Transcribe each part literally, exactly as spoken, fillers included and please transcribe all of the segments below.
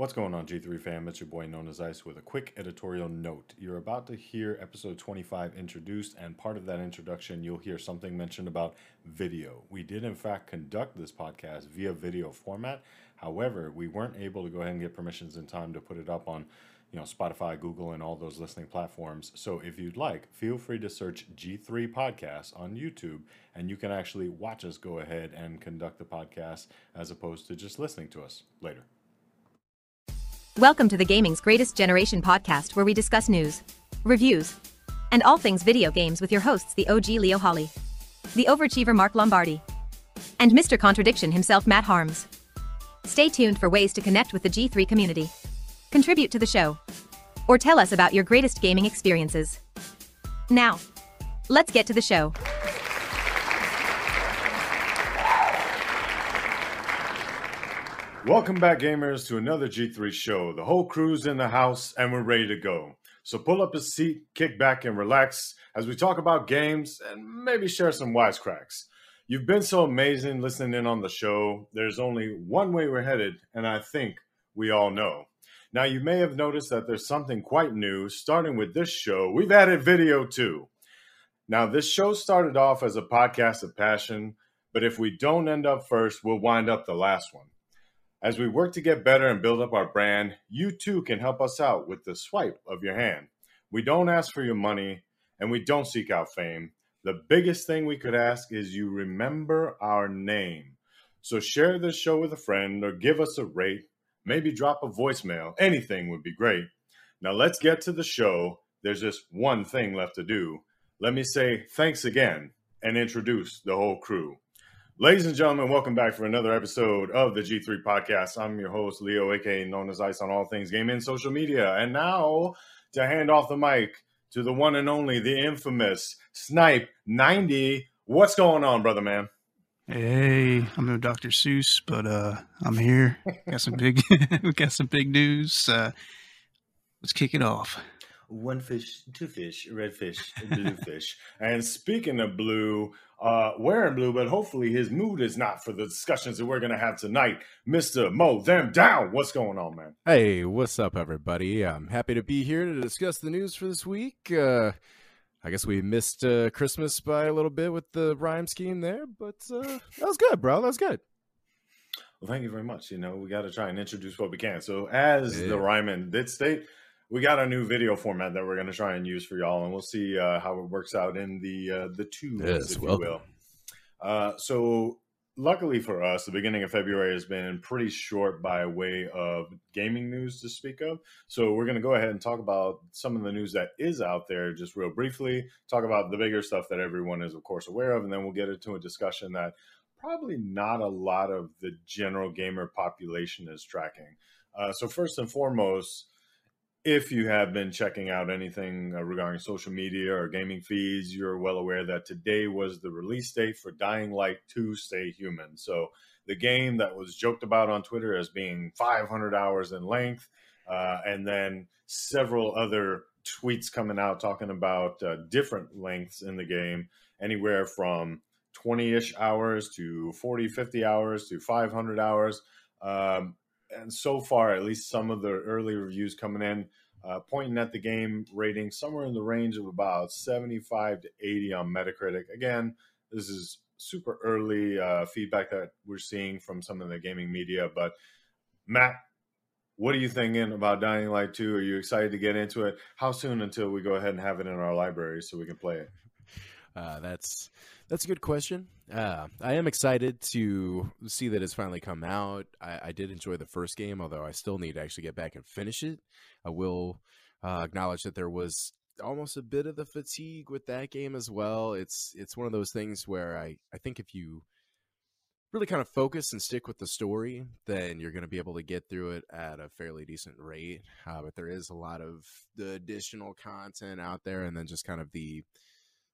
What's going on, G three fam? It's your boy known as Ice with a quick editorial note. You're about to hear episode twenty-five introduced, and part of that introduction, you'll hear something mentioned about video. We did, in fact, conduct this podcast via video format. However, we weren't able to go ahead and get permissions in time to put it up on you know, Spotify, Google, and all those listening platforms. So if you'd like, feel free to search G three Podcast on YouTube, and you can actually watch us go ahead and conduct the podcast as opposed to just listening to us later. Welcome to the Gaming's Greatest Generation podcast, where we discuss news, reviews, and all things video games with your hosts, the O G Leo Holly, the overachiever Mark Lombardi, and Mister Contradiction himself, Matt Harms. Stay tuned for ways to connect with the G three community, contribute to the show, or tell us about your greatest gaming experiences. Now, let's get to the show. Welcome back, gamers, to another G three show. The whole crew's in the house, and we're ready to go. So pull up a seat, kick back, and relax as we talk about games and maybe share some wisecracks. You've been so amazing listening in on the show. There's only one way we're headed, and I think we all know. Now, you may have noticed that there's something quite new. Starting with this show, we've added video, too. Now, this show started off as a podcast of passion, but if we don't end up first, we'll wind up the last one. As we work to get better and build up our brand, you too can help us out with the swipe of your hand. We don't ask for your money, and we don't seek out fame. The biggest thing we could ask is you remember our name. So share this show with a friend or give us a rate. Maybe drop a voicemail. Anything would be great. Now let's get to the show. There's just one thing left to do. Let me say thanks again and introduce the whole crew. Ladies and gentlemen, welcome back for another episode of the G three Podcast. I'm your host, Leo, aka known as Ice on all things gaming and social media. And now, to hand off the mic to the one and only, the infamous Snipe ninety. What's going on, brother man? Hey, I'm no Doctor Seuss, but uh, I'm here. Got some big, we got some big news. Uh, let's kick it off. One fish, two fish, red fish, blue fish. And speaking of blue, uh, wearing blue, but hopefully his mood is not for the discussions that we're going to have tonight. Mister Mow Them Down. What's going on, man? Hey, what's up, everybody? I'm happy to be here to discuss the news for this week. Uh, I guess we missed uh, Christmas by a little bit with the rhyme scheme there, but uh, that was good, bro. That was good. Well, thank you very much. You know, we got to try and introduce what we can. So as yeah. the rhyme did state, we got a new video format that we're going to try and use for y'all, and we'll see uh, how it works out in the uh, the tubes, yes, if welcome. you will. Uh, so luckily for us, the beginning of February has been pretty short by way of gaming news to speak of. So we're going to go ahead and talk about some of the news that is out there just real briefly, talk about the bigger stuff that everyone is, of course, aware of, and then we'll get into a discussion that probably not a lot of the general gamer population is tracking. Uh, so first and foremost, if you have been checking out anything regarding social media or gaming feeds, you're well aware that today was the release date for Dying Light two Stay Human. So the game that was joked about on Twitter as being five hundred hours in length, uh, and then several other tweets coming out talking about uh, different lengths in the game, anywhere from twenty-ish hours to forty, fifty hours to five hundred hours. Um, And so far, at least some of the early reviews coming in, uh, pointing at the game rating somewhere in the range of about seventy-five to eighty on Metacritic. Again, this is super early uh, feedback that we're seeing from some of the gaming media. But Matt, what are you thinking about Dying Light two? Are you excited to get into it? How soon until we go ahead and have it in our library so we can play it? Uh, that's that's a good question. Uh, I am excited to see that it's finally come out. I, I did enjoy the first game, although I still need to actually get back and finish it. I will uh, acknowledge that there was almost a bit of the fatigue with that game as well. It's it's one of those things where I, I think if you really kind of focus and stick with the story, then you're going to be able to get through it at a fairly decent rate. Uh, but there is a lot of the additional content out there, and then just kind of the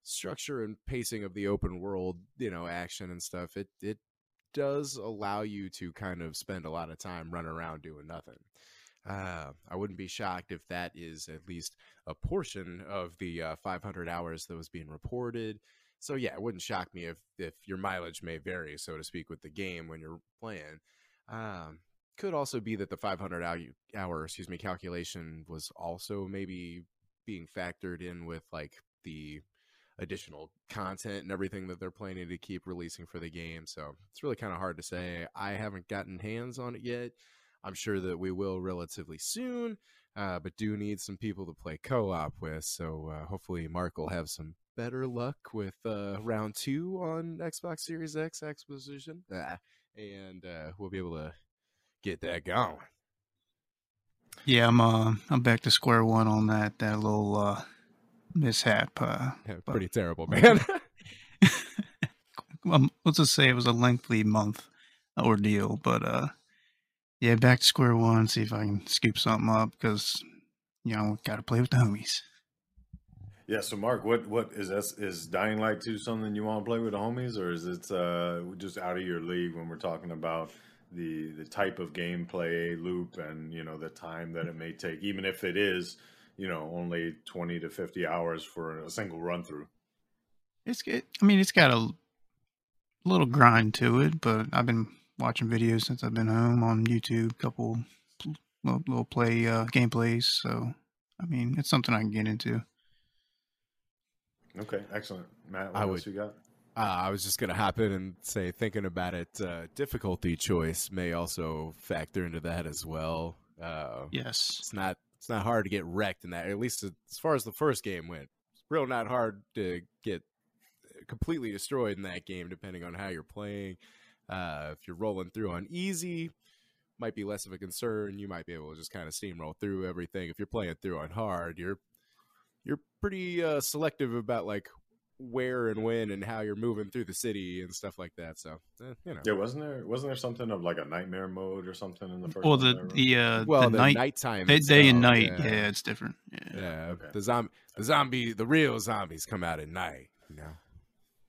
structure and pacing of the open world, you know, action and stuff. It it does allow you to kind of spend a lot of time running around doing nothing. Uh, I wouldn't be shocked if that is at least a portion of the uh, five hundred hours that was being reported. So yeah, it wouldn't shock me if if your mileage may vary, so to speak, with the game when you're playing. Um, Could also be that the five hundred hour, excuse me, calculation was also maybe being factored in with like the additional content and everything that they're planning to keep releasing for the game. So it's really kind of hard to say. I haven't gotten hands on it yet. I'm sure that we will relatively soon, uh, but do need some people to play co-op with. So uh, hopefully Mark will have some better luck with uh, round two on Xbox Series X Exposition. Ah, and uh, we'll be able to get that going. Yeah, I'm uh, I'm back to square one on that that little uh, mishap. Uh, yeah, pretty but, terrible, man. um, let's just say it was a lengthy month ordeal, but uh, yeah, back to square one. See if I can scoop something up because you know got to play with the homies. Yeah. So, Mark, what what is this, is Dying Light two something you want to play with the homies, or is it uh, just out of your league when we're talking about the the type of gameplay loop and, you know, the time that it may take, even if it is, you know, only twenty to fifty hours for a single run through? It's good. I mean, it's got a little grind to it, but I've been watching videos since I've been home on YouTube, couple little, little play uh, gameplays. So, I mean, it's something I can get into. Okay, excellent. Matt, what I else would, you got? Uh, I was just going to hop in and say, thinking about it, uh, difficulty choice may also factor into that as well. Uh, yes. It's not it's not hard to get wrecked in that, at least as far as the first game went. It's real not hard to get completely destroyed in that game, depending on how you're playing. Uh, if you're rolling through on easy, might be less of a concern. You might be able to just kind of steamroll through everything. If you're playing through on hard, you're, you're pretty uh, selective about, like, where and when and how you're moving through the city and stuff like that. So eh, you know, yeah, wasn't there wasn't there something of like a nightmare mode or something in the first? Well, the the uh, well the, the night, nighttime, the day and night, yeah. yeah, it's different. Yeah, yeah okay. the zombie, the zombie, the real zombies come out at night. You know.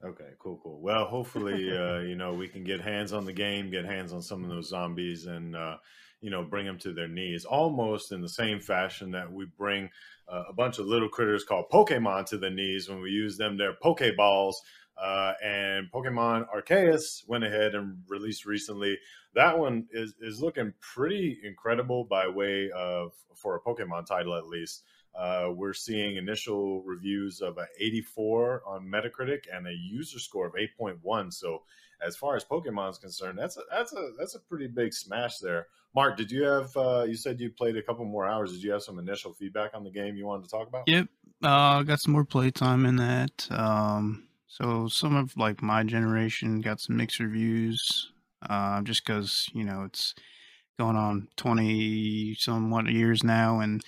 Okay, cool, cool. Well, hopefully, uh, you know, we can get hands on the game, get hands on some of those zombies, and uh, you know, bring them to their knees, almost in the same fashion that we bring Uh, a bunch of little critters called Pokemon to the knees when we use them, their Pokeballs, uh, and Pokemon Arceus went ahead and released recently. That one is, is looking pretty incredible by way of, for a Pokemon title at least. Uh, we're seeing initial reviews of an eighty-four on Metacritic and a user score of eight point one. So as far as Pokemon's concerned, that's a, that's a, that's a pretty big smash there. Mark, did you have, uh, you said you played a couple more hours. Did you have some initial feedback on the game you wanted to talk about? Yep. I uh, got some more playtime in that. Um, so some of like my generation got some mixed reviews uh, just because, you know, it's going on twenty somewhat years now and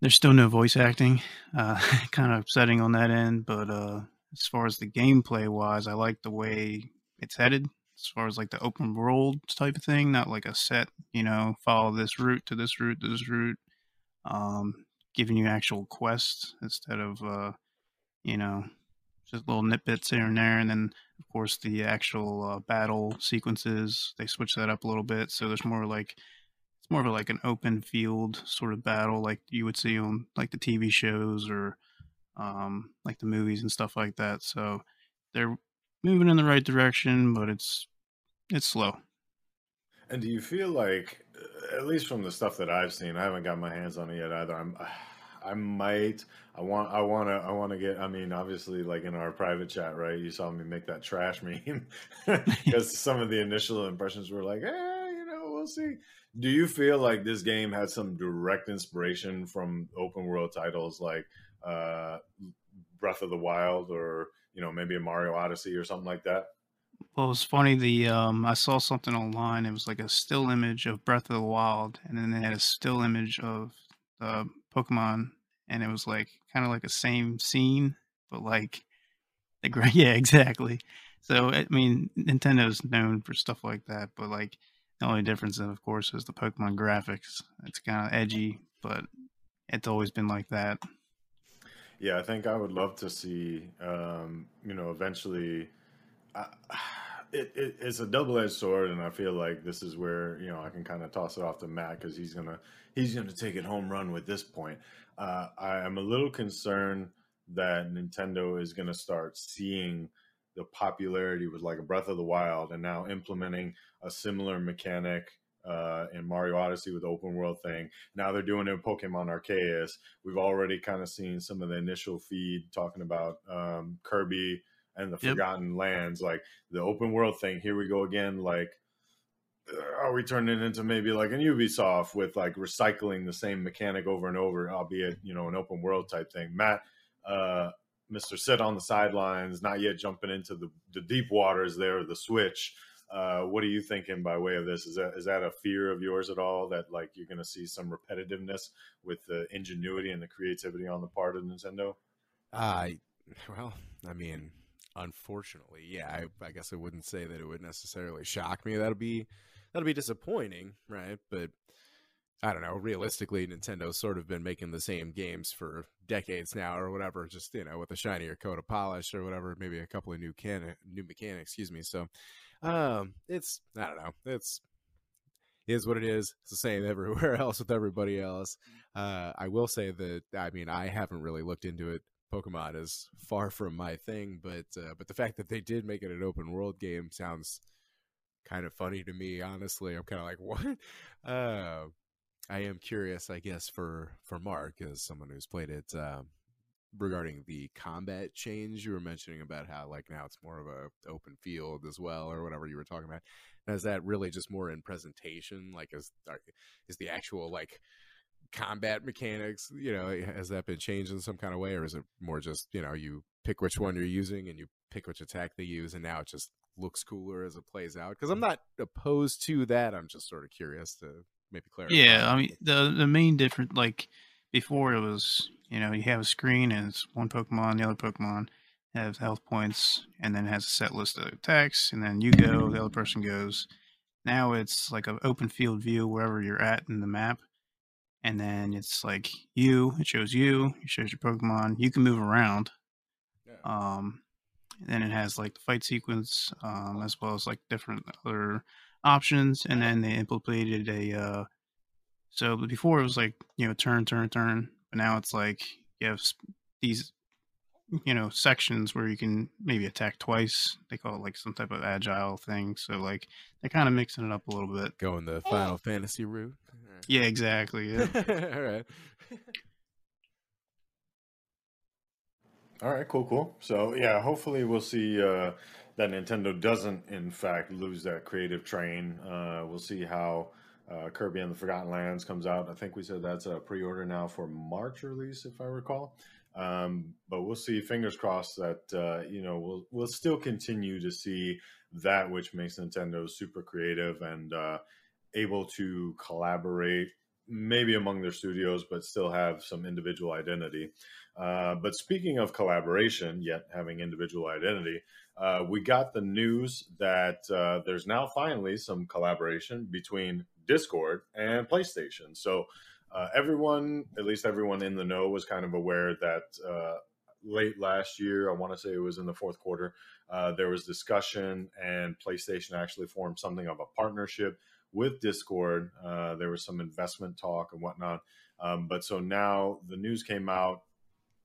there's still no voice acting. Uh, kind of upsetting on that end. But uh, as far as the gameplay wise, I like the way it's headed. As far as like the open world type of thing, not like a set, you know, follow this route to this route to this route, um, giving you actual quests instead of, uh, you know, just little nitbits here and there. And then, of course, the actual uh, battle sequences, they switch that up a little bit. So there's more like, it's more of a, like an open field sort of battle like you would see on like the T V shows or um, like the movies and stuff like that. So they're moving in the right direction, but it's it's slow. And do you feel like, at least from the stuff that I've seen, I haven't got my hands on it yet either. I'm, I might, I want, I want to, I want to get. I mean, obviously, like in our private chat, right? You saw me make that trash meme because some of the initial impressions were like, eh, you know, we'll see. Do you feel like this game had some direct inspiration from open world titles like uh, Breath of the Wild or, you know, maybe a Mario Odyssey or something like that? Well, it was funny. The um, I saw something online. It was like a still image of Breath of the Wild, and then they had a still image of uh, Pokemon, and it was like kind of like the same scene, but like the great, yeah, exactly. So I mean, Nintendo's known for stuff like that, but like the only difference, of course, is the Pokemon graphics. It's kind of edgy, but it's always been like that. Yeah, I think I would love to see, um, you know, eventually, I, it, it, it's a double-edged sword, and I feel like this is where, you know, I can kind of toss it off to Matt because he's gonna he's gonna take it home run with this point. Uh, I am a little concerned that Nintendo is gonna start seeing the popularity with like a Breath of the Wild and now implementing a similar mechanic uh, in Mario Odyssey with the open world thing. Now they're doing it in Pokemon Arceus. We've already kind of seen some of the initial feed talking about um, Kirby and the yep. Forgotten Lands. Like the open world thing, here we go again. Like, are we turning it into maybe like an Ubisoft with like recycling the same mechanic over and over, albeit, you know, an open world type thing? Matt, uh, Mister Sit on the sidelines, not yet jumping into the, the deep waters there, the Switch. Uh, what are you thinking by way of this? Is that, is that a fear of yours at all, that like you're going to see some repetitiveness with the ingenuity and the creativity on the part of Nintendo? Uh, well, I mean, unfortunately, yeah, I, I guess I wouldn't say that it would necessarily shock me. That'll be, that'll be disappointing, right? But I don't know, realistically, Nintendo's sort of been making the same games for decades now or whatever, just, you know, with a shinier coat of polish or whatever, maybe a couple of new can new mechanics, excuse me. So um, it's, I don't know, it's is what it is. It's the same everywhere else with everybody else. Uh, I will say that, I mean, I haven't really looked into it. Pokemon is far from my thing, but uh, but the fact that they did make it an open world game sounds kind of funny to me, honestly. I'm kind of like, what? Uh, I am curious, I guess, for, for Mark, as someone who's played it, uh, regarding the combat change you were mentioning about how, like, now it's more of a open field as well, or whatever you were talking about. Now, is that really just more in presentation? Like, is, is the actual, like, combat mechanics, you know, has that been changed in some kind of way? Or is it more just, you know, you pick which one you're using and you pick which attack they use, and now it just looks cooler as it plays out? Because I'm not opposed to that. I'm just sort of curious to... maybe clarify. Yeah, I mean, the the main difference, like before, it was, you know, you have a screen and it's one Pokemon, the other Pokemon has health points, and then it has a set list of attacks, and then you go, the other person goes. Now it's like an open field view wherever you're at in the map, and then it's like you, it shows you, it shows your Pokemon, you can move around. Yeah. Um, and then it has like the fight sequence, um, as well as like different other options, and then they implemented a uh so before it was like, you know, turn turn turn, but now it's like you have these, you know, sections where you can maybe attack twice. They call it like some type of agile thing, so like they're kind of mixing it up a little bit, going the Final Fantasy route. Right. Yeah, exactly. Yeah. all right all right cool cool so yeah, hopefully we'll see uh that Nintendo doesn't, in fact, lose that creative train. Uh, we'll see how uh, Kirby and the Forgotten Lands comes out. I think we said that's a pre-order now for March release, if I recall. Um, but we'll see. Fingers crossed that uh, you know, we'll we'll still continue to see that which makes Nintendo super creative and uh, able to collaborate, maybe among their studios, but still have some individual identity. Uh, but speaking of collaboration, yet having individual identity. Uh, we got the news that uh, there's now finally some collaboration between Discord and PlayStation. So uh, everyone, at least everyone in the know, was kind of aware that uh, late last year, I want to say it was in the fourth quarter, uh, there was discussion and PlayStation actually formed something of a partnership with Discord. Uh, there was some investment talk and whatnot. Um, but so now the news came out.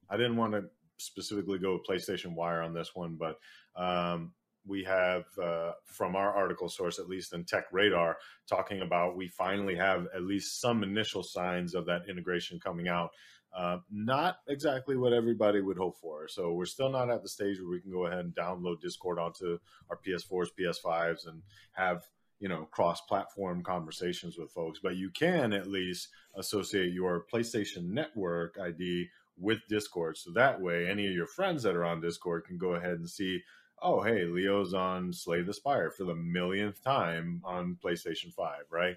I didn't want to specifically go with PlayStation Wire on this one, but um, we have uh, from our article source, at least in Tech Radar, talking about we finally have at least some initial signs of that integration coming out. Uh, not exactly what everybody would hope for. So we're still not at the stage where we can go ahead and download Discord onto our P S fours, P S fives, and have, you know, cross-platform conversations with folks. But you can at least associate your PlayStation Network I D with Discord, so that way any of your friends that are on Discord can go ahead and see, oh hey, Leo's on Slay the Spire for the millionth time on PlayStation five, right?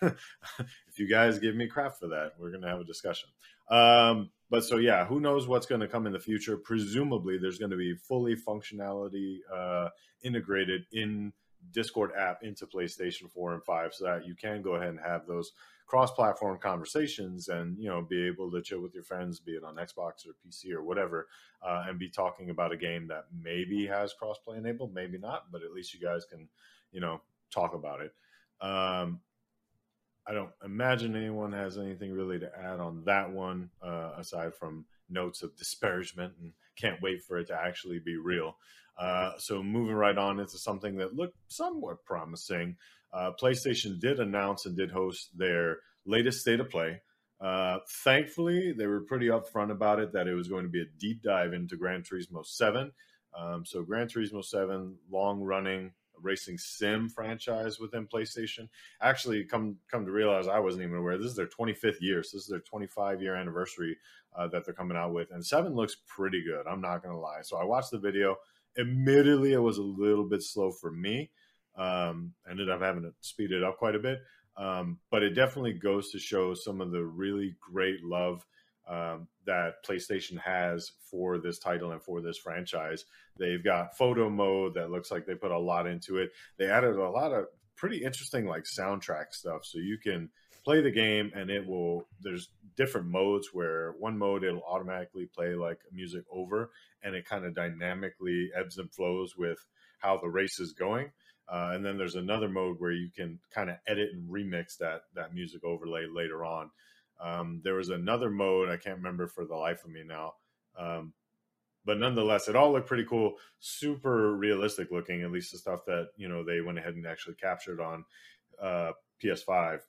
If you guys give me crap for that, we're gonna have a discussion. Um but so yeah, who knows what's going to come in the future. Presumably there's going to be fully functionality uh integrated in Discord app into PlayStation four and five, so that you can go ahead and have those cross-platform conversations and, you know, be able to chill with your friends, be it on Xbox or P C or whatever, uh, and be talking about a game that maybe has cross-play enabled, maybe not, but at least you guys can, you know, talk about it. Um, I don't imagine anyone has anything really to add on that one, uh, aside from notes of disparagement and can't wait for it to actually be real. Uh, so moving right on into something that looked somewhat promising. Uh, PlayStation did announce and did host their latest state of play. Uh, thankfully, they were pretty upfront about it, that it was going to be a deep dive into Gran Turismo seven. Um, so Gran Turismo seven, long-running racing sim franchise within PlayStation. Actually, come come to realize, I wasn't even aware, this is their twenty-fifth year. So this is their twenty-five year anniversary uh, that they're coming out with. And seven looks pretty good, I'm not going to lie. So I watched the video. Admittedly, it was a little bit slow for me. Um, ended up having to speed it up quite a bit. Um, but it definitely goes to show some of the really great love um, that PlayStation has for this title and for this franchise. They've got photo mode that looks like they put a lot into it. They added a lot of pretty interesting like soundtrack stuff. So you can play the game and it will, there's different modes where one mode, it'll automatically play like music over and it kind of dynamically ebbs and flows with how the race is going. Uh, and then there's another mode where you can kind of edit and remix that that music overlay later on. Um, there was another mode, I can't remember for the life of me now. Um, but nonetheless, it all looked pretty cool, super realistic looking, at least the stuff that, you know, they went ahead and actually captured on uh, P S five.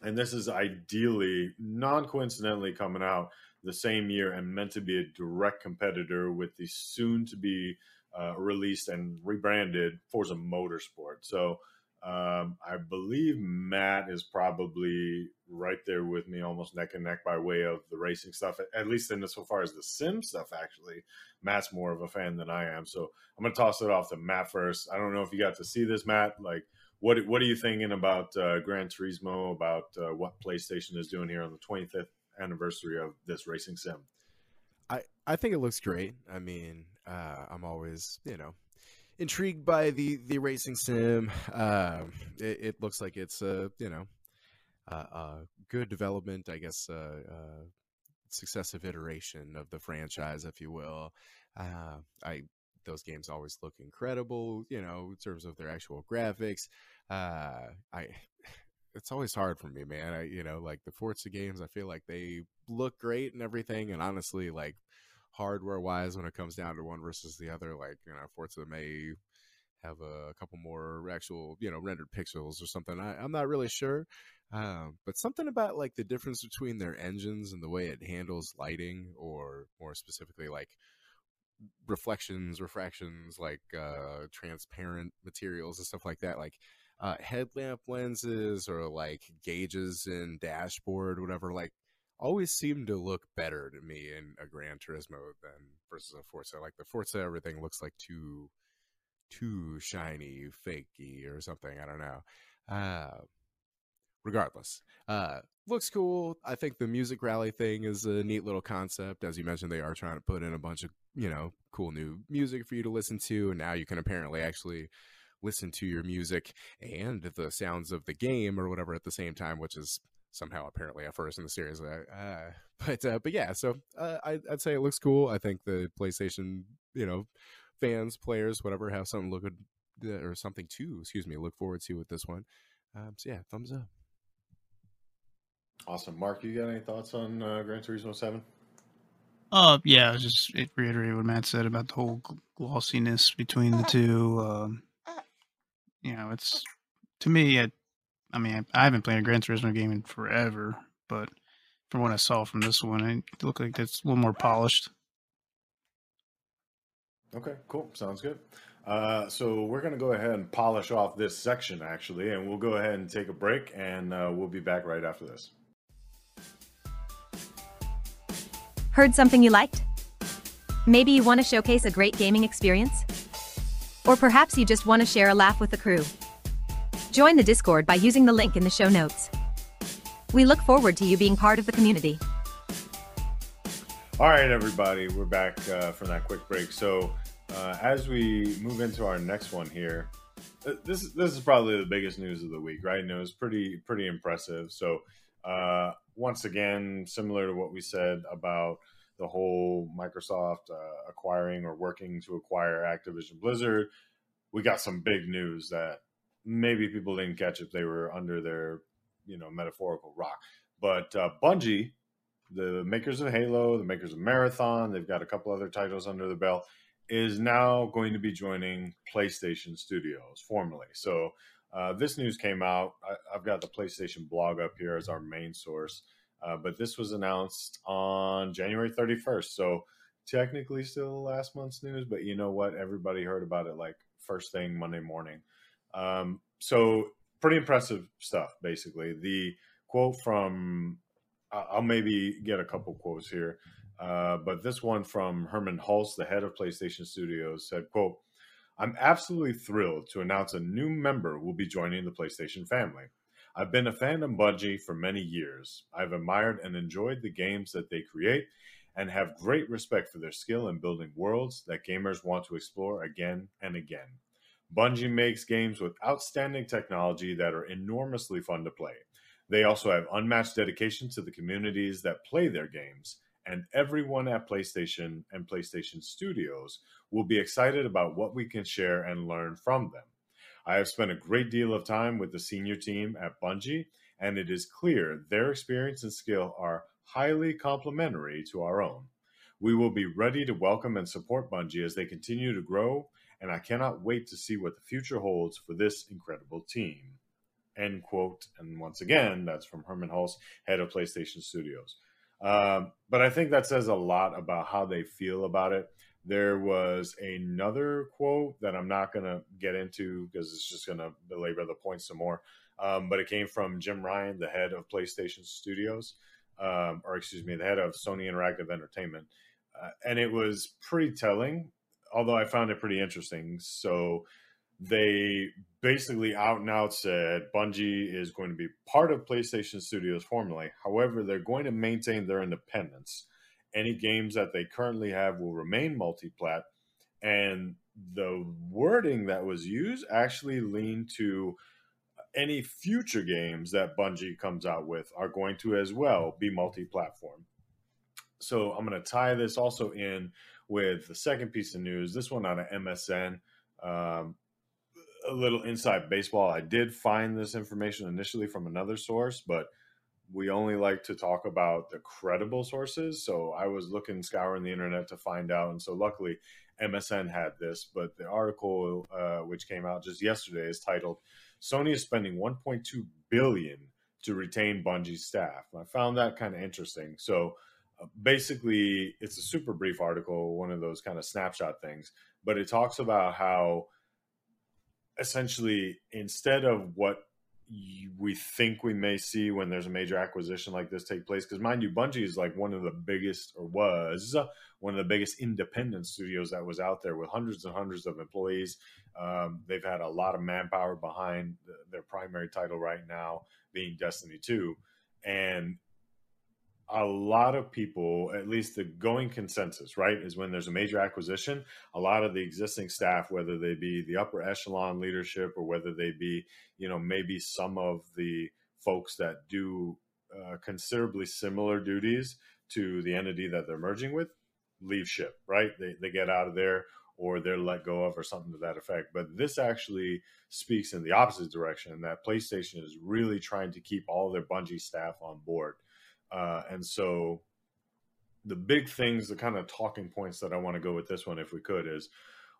And this is ideally, non-coincidentally, coming out the same year and meant to be a direct competitor with the soon-to-be Uh, released and rebranded Forza Motorsport. So um, I believe Matt is probably right there with me, almost neck and neck by way of the racing stuff, at least in so far as the sim stuff, actually. Matt's more of a fan than I am. So I'm going to toss it off to Matt first. I don't know if you got to see this, Matt. Like, what what are you thinking about uh, Gran Turismo, about uh, what PlayStation is doing here on the twenty-fifth anniversary of this racing sim? I, I think it looks great. I mean, uh, I'm always, you know, intrigued by the, the racing sim. Uh, it, it looks like it's a, you know, a, a good development, I guess, a, a successive iteration of the franchise, if you will. Uh, I those games always look incredible, you know, in terms of their actual graphics. Uh, I. It's always hard for me, man. I, you know, like the Forza games, I feel like they look great and everything. And honestly, like hardware wise, when it comes down to one versus the other, like, you know, Forza may have a couple more actual, you know, rendered pixels or something. I, I'm not really sure. Um, but something about like the difference between their engines and the way it handles lighting, or more specifically, like reflections, refractions, like uh, transparent materials and stuff like that. Like, Uh, headlamp lenses or like gauges in dashboard, whatever, like always seem to look better to me in a Gran Turismo than versus a Forza. Like the Forza, everything looks like too, too shiny, fakey or something. I don't know. Uh, regardless, uh, looks cool. I think the music rally thing is a neat little concept. As you mentioned, they are trying to put in a bunch of, you know, cool new music for you to listen to. And now you can apparently actually listen to your music and the sounds of the game or whatever at the same time, which is somehow apparently at first in the series. Uh, but uh, but yeah, so uh, I, I'd say it looks cool. I think the PlayStation, you know, fans, players, whatever, have something look at, or something to, excuse me, look forward to with this one. Um, so yeah, thumbs up. Awesome, Mark. You got any thoughts on uh, Gran Turismo seven? Uh, yeah, just it reiterated what Matt said about the whole glossiness between the two. Um, You know, it's, to me, I, I mean, I, I haven't played a Gran Turismo game in forever, but from what I saw from this one, it looked like it's a little more polished. Okay, cool. Sounds good. Uh, so we're going to go ahead and polish off this section, actually, and we'll go ahead and take a break, and uh, we'll be back right after this. Heard something you liked? Maybe you want to showcase a great gaming experience? Or perhaps you just want to share a laugh with the crew. Join the Discord by using the link in the show notes. We look forward to you being part of the community. All right, everybody, we're back uh, from that quick break. So uh, as we move into our next one here, this, this is probably the biggest news of the week, right? And it was pretty, pretty impressive. So uh, once again, similar to what we said about the whole Microsoft uh, acquiring or working to acquire Activision Blizzard, we got some big news that maybe people didn't catch if they were under their, you know, metaphorical rock. But uh, Bungie the makers of Halo, the makers of Marathon, they've got a couple other titles under the belt, is now going to be joining PlayStation Studios formally. So uh, this news came out. I, I've got the PlayStation blog up here as our main source, uh, but this was announced on January thirty-first. So technically still last month's news, but you know what? Everybody heard about it like first thing Monday morning. Um, so pretty impressive stuff, basically. The quote from, I'll maybe get a couple quotes here. Uh, but this one from Herman Hulst, the head of PlayStation Studios, said, quote, "I'm absolutely thrilled to announce a new member will be joining the PlayStation family. I've been a fan of Bungie for many years. I've admired and enjoyed the games that they create and have great respect for their skill in building worlds that gamers want to explore again and again. Bungie makes games with outstanding technology that are enormously fun to play. They also have unmatched dedication to the communities that play their games. And everyone at PlayStation and PlayStation Studios will be excited about what we can share and learn from them. I have spent a great deal of time with the senior team at Bungie, and it is clear their experience and skill are highly complementary to our own. We will be ready to welcome and support Bungie as they continue to grow, and I cannot wait to see what the future holds for this incredible team." End quote. And once again, that's from Herman Hulst, head of PlayStation Studios. Um, but I think that says a lot about how they feel about it. There was another quote that I'm not going to get into because it's just going to belabor the point some more. Um, but it came from Jim Ryan, the head of PlayStation Studios, um, or excuse me, the head of Sony Interactive Entertainment. Uh, and it was pretty telling, although I found it pretty interesting. So they basically out and out said Bungie is going to be part of PlayStation Studios formally. However, they're going to maintain their independence. Any games that they currently have will remain multi-plat. And the wording that was used actually leaned to any future games that Bungie comes out with are going to as well be multi-platform. So I'm going to tie this also in with the second piece of news, this one out of M S N. Um, A little inside baseball. I did find this information initially from another source, but we only like to talk about the credible sources. So I was looking, scouring the internet to find out. And so luckily M S N had this, but the article, uh, which came out just yesterday is titled "Sony is spending one point two billion dollars to retain Bungie's staff." And I found that kind of interesting. So uh, basically it's a super brief article, one of those kind of snapshot things, but it talks about how essentially, instead of what we think we may see when there's a major acquisition like this take place, because mind you, Bungie is like one of the biggest, or was one of the biggest independent studios that was out there with hundreds and hundreds of employees. Um, they've had a lot of manpower behind the, their primary title right now being Destiny two. And a lot of people, at least the going consensus, right, is when there's a major acquisition, a lot of the existing staff, whether they be the upper echelon leadership or whether they be, you know, maybe some of the folks that do uh, considerably similar duties to the entity that they're merging with, leave ship, right? They, they get out of there or they're let go of or something to that effect. But this actually speaks in the opposite direction, that PlayStation is really trying to keep all their Bungie staff on board. Uh, and so the big things, the kind of talking points that I want to go with this one, if we could, is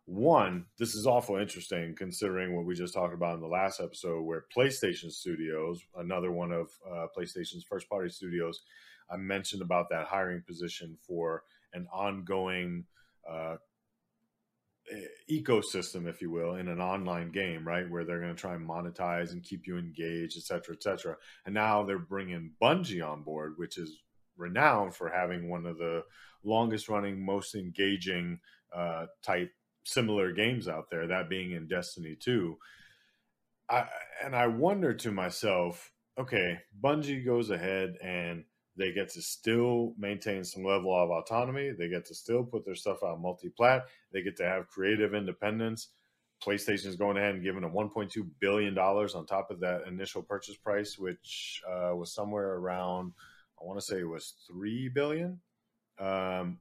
one, this is awful interesting considering what we just talked about in the last episode where PlayStation Studios, another one of uh, PlayStation's first party studios, I mentioned about that hiring position for an ongoing uh, ecosystem, if you will, in an online game, right? Where they're going to try and monetize and keep you engaged, et cetera, et cetera. And now they're bringing Bungie on board, which is renowned for having one of the longest running, most engaging uh, type similar games out there, that being in Destiny two. I, and I wonder to myself, okay, Bungie goes ahead and they get to still maintain some level of autonomy. They get to still put their stuff out multi-plat. They get to have creative independence. PlayStation is going ahead and giving them one point two billion dollars on top of that initial purchase price, which uh, was somewhere around, I want to say it was three billion dollars. Um,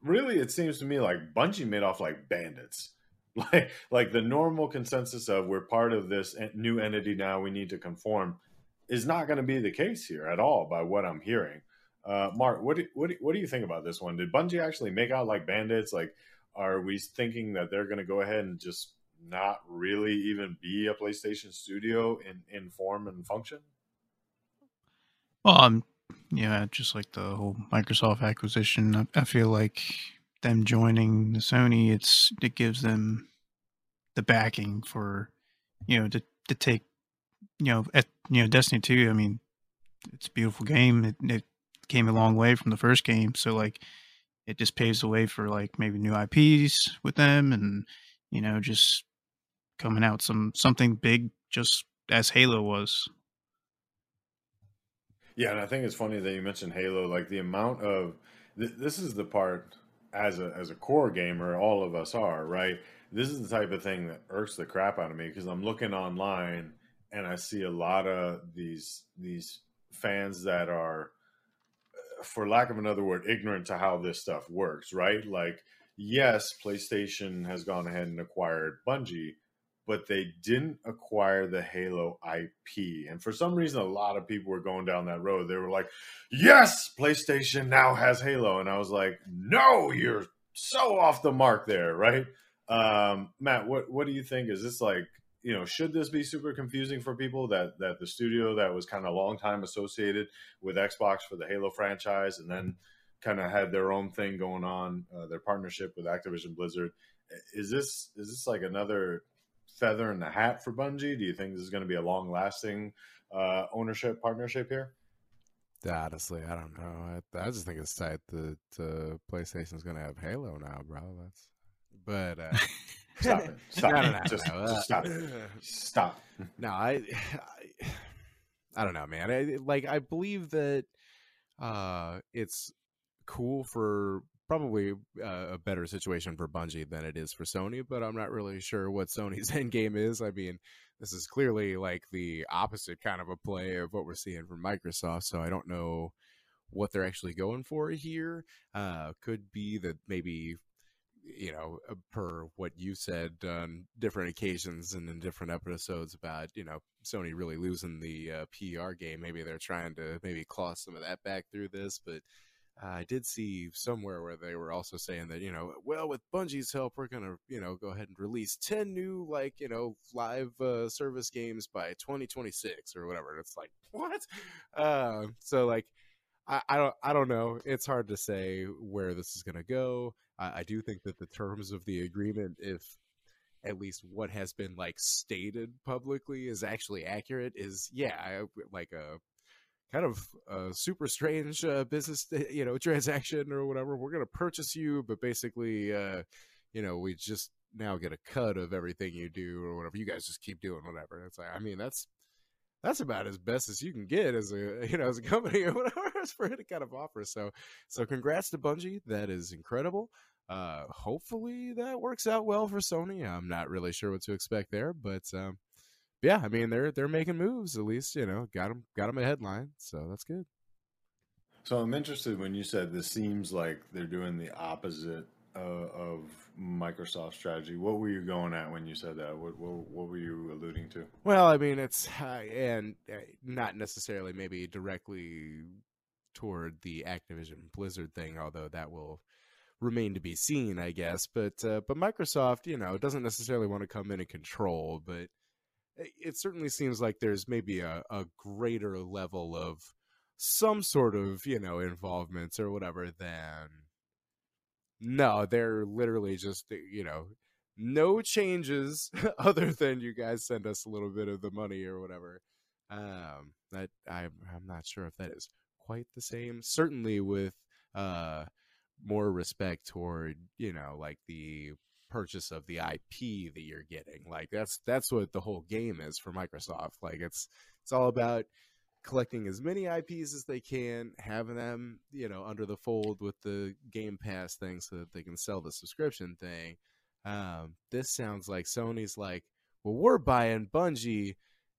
really, it seems to me like Bungie made off like bandits. Like, like the normal consensus of we're part of this new entity now, we need to conform, is not going to be the case here at all by what I'm hearing. Uh, Mark, what do, what do, what do you think about this one? Did Bungie actually make out like bandits? Like, are we thinking that they're going to go ahead and just not really even be a PlayStation studio in, in form and function? Well, um, yeah, just like the whole Microsoft acquisition, I, I feel like them joining Sony, it's it gives them the backing for, you know, to to take, you know, at you know Destiny two. I mean, it's a beautiful game. It, it came a long way from the first game, so like it just paves the way for like maybe new I Ps with them, and you know, just coming out some something big, just as Halo was. Yeah, and I think it's funny that you mentioned Halo. Like the amount of th- this is the part as a as a core gamer, all of us are, right? This is the type of thing that irks the crap out of me, because I'm looking online and I see a lot of these these fans that are, for lack of another word, ignorant to how this stuff works, right? Like, yes, PlayStation has gone ahead and acquired Bungie, but they didn't acquire the Halo I P. And for some reason, a lot of people were going down that road. They were like, yes, PlayStation now has Halo. And I was like, no, you're so off the mark there, right? Um, Matt, what, what do you think? Is this like, you know, should this be super confusing for people that, that the studio that was kind of long time associated with Xbox for the Halo franchise, and then kind of had their own thing going on, uh, their partnership with Activision Blizzard. Is this, is this like another feather in the hat for Bungie? Do you think this is going to be a long lasting uh, ownership partnership here? Honestly, I don't know. I, I just think it's tight that uh, PlayStation is going to have Halo now, bro. That's, but, uh, Stop it! Stop no, no, no, it! Just, no. just stop it! Stop. No, I, I, I don't know, man. I, like, I believe that uh, it's cool for probably uh, a better situation for Bungie than it is for Sony, but I'm not really sure what Sony's end game is. I mean, this is clearly like the opposite kind of a play of what we're seeing from Microsoft. So I don't know what they're actually going for here. Uh, could be that maybe, you know, per what you said on different occasions and in different episodes about, you know, Sony really losing the uh, P R game. Maybe they're trying to maybe claw some of that back through this, but uh, I did see somewhere where they were also saying that, you know, well, with Bungie's help, we're going to, you know, go ahead and release ten new, like, you know, live uh, service games by twenty twenty-six or whatever. And it's like, what? Uh, so like, I, I don't, I don't know. It's hard to say where this is going to go. I do think that the terms of the agreement, if at least what has been like stated publicly is actually accurate, is yeah, I, like a kind of a super strange uh, business, you know, transaction or whatever. We're going to purchase you, but basically, uh, you know, we just now get a cut of everything you do or whatever. You guys just keep doing whatever. It's like, I mean, that's that's about as best as you can get as a, you know, as a company or whatever for any kind of offer. So, so congrats to Bungie. That is incredible. Uh, hopefully that works out well for Sony. I'm not really sure what to expect there, but um, yeah, I mean, they're they're making moves. At least, you know, got them got them a headline, so that's good. So I'm interested when you said this seems like they're doing the opposite uh, of Microsoft's strategy. What were you going at when you said that? What what, what were you alluding to? Well, I mean, it's uh, and uh, not necessarily maybe directly toward the Activision Blizzard thing, although that will remain to be seen, I guess. But uh, but Microsoft, you know, doesn't necessarily want to come in and control, but it certainly seems like there's maybe a, a greater level of some sort of, you know, involvements or whatever than, no, they're literally just, you know, no changes other than you guys send us a little bit of the money or whatever. Um, that I, I'm not sure if that is quite the same, certainly with uh more respect toward, you know, like the purchase of the I P that you're getting. Like that's that's what the whole game is for Microsoft. Like it's it's all about collecting as many I Ps as they can, having them, you know, under the fold with the Game Pass thing so that they can sell the subscription thing. Um this sounds like Sony's like, well, we're buying Bungie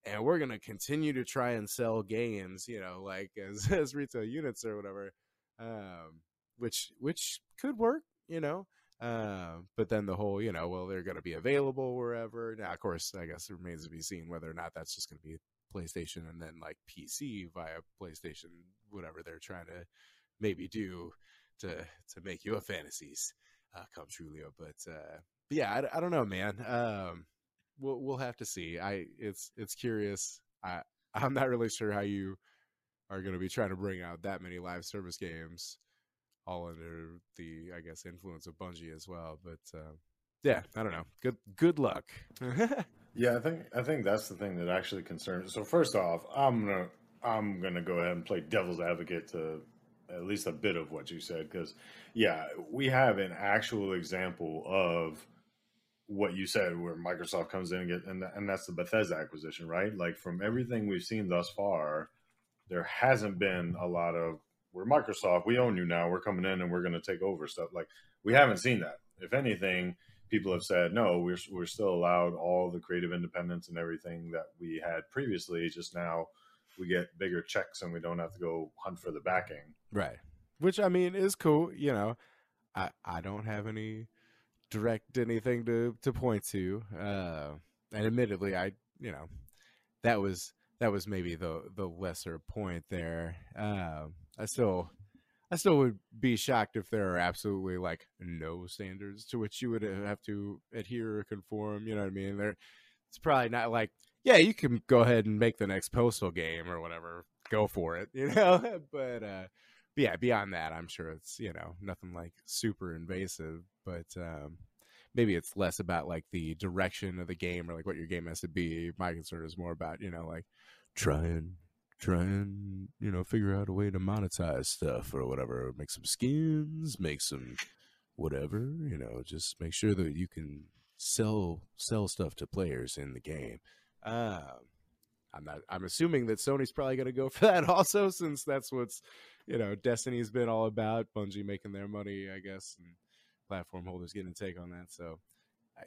and we're going to continue to try and sell games, you know, like as, as retail units or whatever, um, which which could work, you know. Uh, but then the whole, you know, well, they're going to be available wherever. Now, of course, I guess it remains to be seen whether or not that's just going to be PlayStation and then like P C via PlayStation, whatever they're trying to maybe do to to make your fantasies uh, come true, Leo. But uh, but yeah, I, I don't know, man. Um, we'll we'll have to see. I it's it's curious. I I'm not really sure how you are going to be trying to bring out that many live service games, all under the, I guess, influence of Bungie as well. But uh, yeah, I don't know. Good good luck. Yeah, I think I think that's the thing that actually concerns. So first off, I'm gonna I'm gonna go ahead and play devil's advocate to at least a bit of what you said, because yeah, we have an actual example of what you said where Microsoft comes in and get, and and that's the Bethesda acquisition, right? Like from everything we've seen thus far, there hasn't been a lot of we're Microsoft, we own you now, we're coming in and we're going to take over stuff. Like we haven't seen that. If anything, people have said, no, we're, we're still allowed all the creative independence and everything that we had previously. Just now we get bigger checks and we don't have to go hunt for the backing. Right. Which I mean is cool. You know, I, I don't have any direct anything to, to point to. Uh, and admittedly, I, you know, that was, that was maybe the, the lesser point there. Um, I still, I still would be shocked if there are absolutely like no standards to which you would have to adhere or conform. You know what I mean? There, it's probably not like, yeah, you can go ahead and make the next Postal game or whatever. Go for it, you know. But uh, yeah, beyond that, I'm sure it's, you know, nothing like super invasive. But um, maybe it's less about like the direction of the game or like what your game has to be. My concern is more about, you know, like trying. Try and, you know, figure out a way to monetize stuff or whatever. Make some skins, make some whatever, you know, just make sure that you can sell sell stuff to players in the game. Um, I'm not, I'm assuming that Sony's probably going to go for that also, since that's what's, you know, Destiny's been all about. Bungie making their money, I guess, and platform holders getting a take on that. So, I,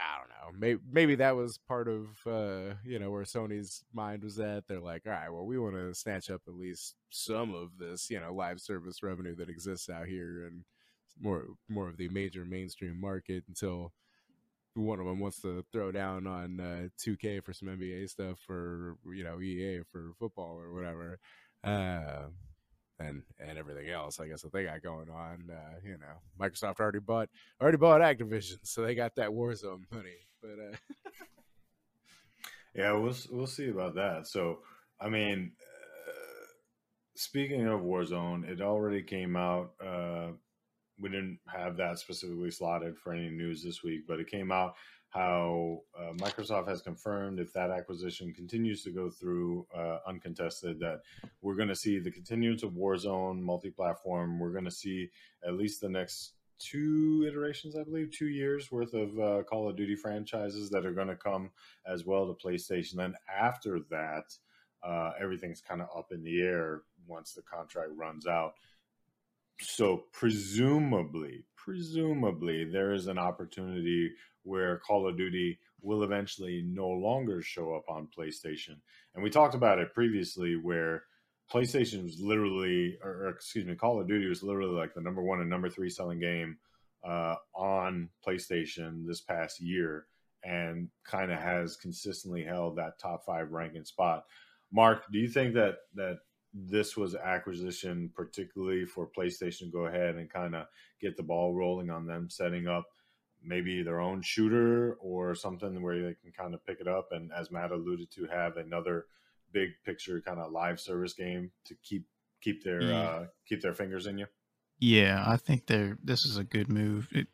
I don't know. Maybe, maybe that was part of, uh, you know, where Sony's mind was at. They're like, all right, well, we want to snatch up at least some of this, you know, live service revenue that exists out here and more, more of the major mainstream market until one of them wants to throw down on uh, two K for some N B A stuff or, you know, E A for football or whatever. Uh, and, and everything else, I guess, that they got going on. Uh, you know, Microsoft already bought already bought Activision, so they got that Warzone money. But uh... yeah, we'll we'll see about that. So, I mean, uh, speaking of Warzone, it already came out. Uh, we didn't have that specifically slotted for any news this week, but it came out how uh, Microsoft has confirmed, if that acquisition continues to go through uh, uncontested, that we're going to see the continuance of Warzone multi-platform. We're going to see at least the next two iterations, I believe, two years worth of uh, Call of Duty franchises that are going to come as well to PlayStation. Then after that, uh, everything's kind of up in the air once the contract runs out. So presumably, presumably there is an opportunity where Call of Duty will eventually no longer show up on PlayStation. And we talked about it previously where PlayStation was literally, or excuse me, Call of Duty was literally like the number one and number three selling game uh, on PlayStation this past year, and kind of has consistently held that top five ranking spot. Mark, do you think that that this was acquisition particularly for PlayStation to go ahead and kind of get the ball rolling on them setting up maybe their own shooter or something where they can kind of pick it up and, as Matt alluded to, have another big picture kind of live service game to keep keep their yeah. uh, keep their fingers in you? Yeah, I think they're this is a good move it,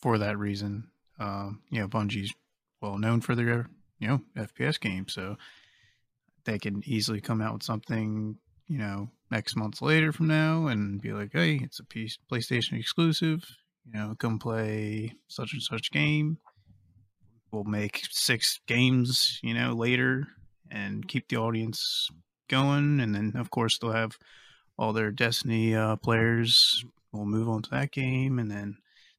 for that reason. Um, you know, Bungie's well known for their you know F P S games, so they can easily come out with something, you know, next month later from now and be like, hey, it's a piece PlayStation exclusive. You know, come play such and such game. We'll make six games, you know, later and keep the audience going. And then, of course, they'll have all their Destiny uh, players. We'll move on to that game, and then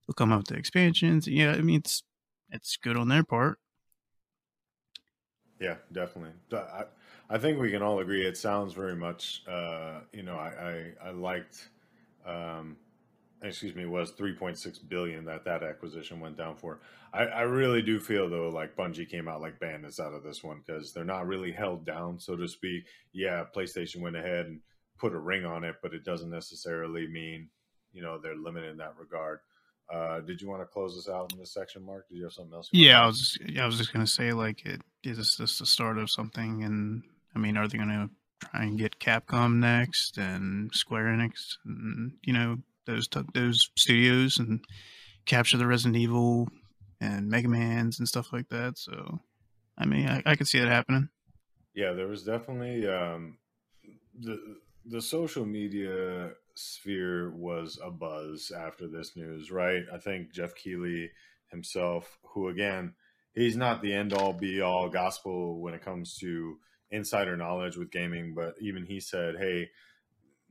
they'll come up with the expansions. Yeah, I mean, it's it's good on their part. Yeah, definitely. I, I think we can all agree. It sounds very much, uh, you know, I, I, I liked... Um, excuse me, was three point six billion dollars that that acquisition went down for. I, I really do feel, though, like Bungie came out like bandits out of this one because they're not really held down, so to speak. Yeah, PlayStation went ahead and put a ring on it, but it doesn't necessarily mean, you know, they're limited in that regard. Uh, did you want to close this out in this section, Mark? Did you have something else? Yeah, I was, I was just going to say, like, it, is this just the start of something? And, I mean, are they going to try and get Capcom next and Square Enix and, you know, those t- those studios and capture the Resident Evil and Mega Man's and stuff like that? So, I mean, I, I could see that happening. Yeah, there was definitely um, the the social media sphere was abuzz after this news, right? I think Jeff Keighley himself, who again, he's not the end all be all gospel when it comes to insider knowledge with gaming, but even he said, hey,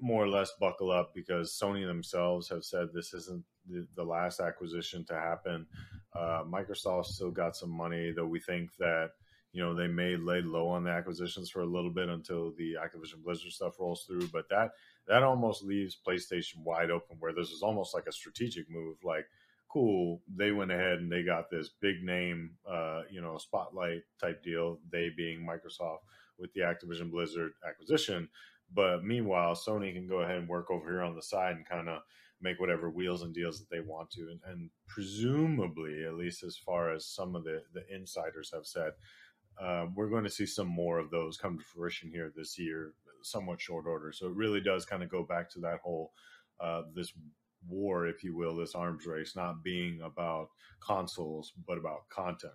more or less buckle up because Sony themselves have said this isn't the, the last acquisition to happen. Uh, Microsoft still got some money, though we think that, you know, they may lay low on the acquisitions for a little bit until the Activision Blizzard stuff rolls through. But that that almost leaves PlayStation wide open, where this is almost like a strategic move. Like, cool, they went ahead and they got this big name, uh, you know, spotlight type deal, they being Microsoft with the Activision Blizzard acquisition. But meanwhile, Sony can go ahead and work over here on the side and kind of make whatever wheels and deals that they want to. And, and presumably, at least as far as some of the, the insiders have said, Uh, we're going to see some more of those come to fruition here this year, somewhat short order. So it really does kind of go back to that whole, uh, this war, if you will, this arms race, not being about consoles, but about content.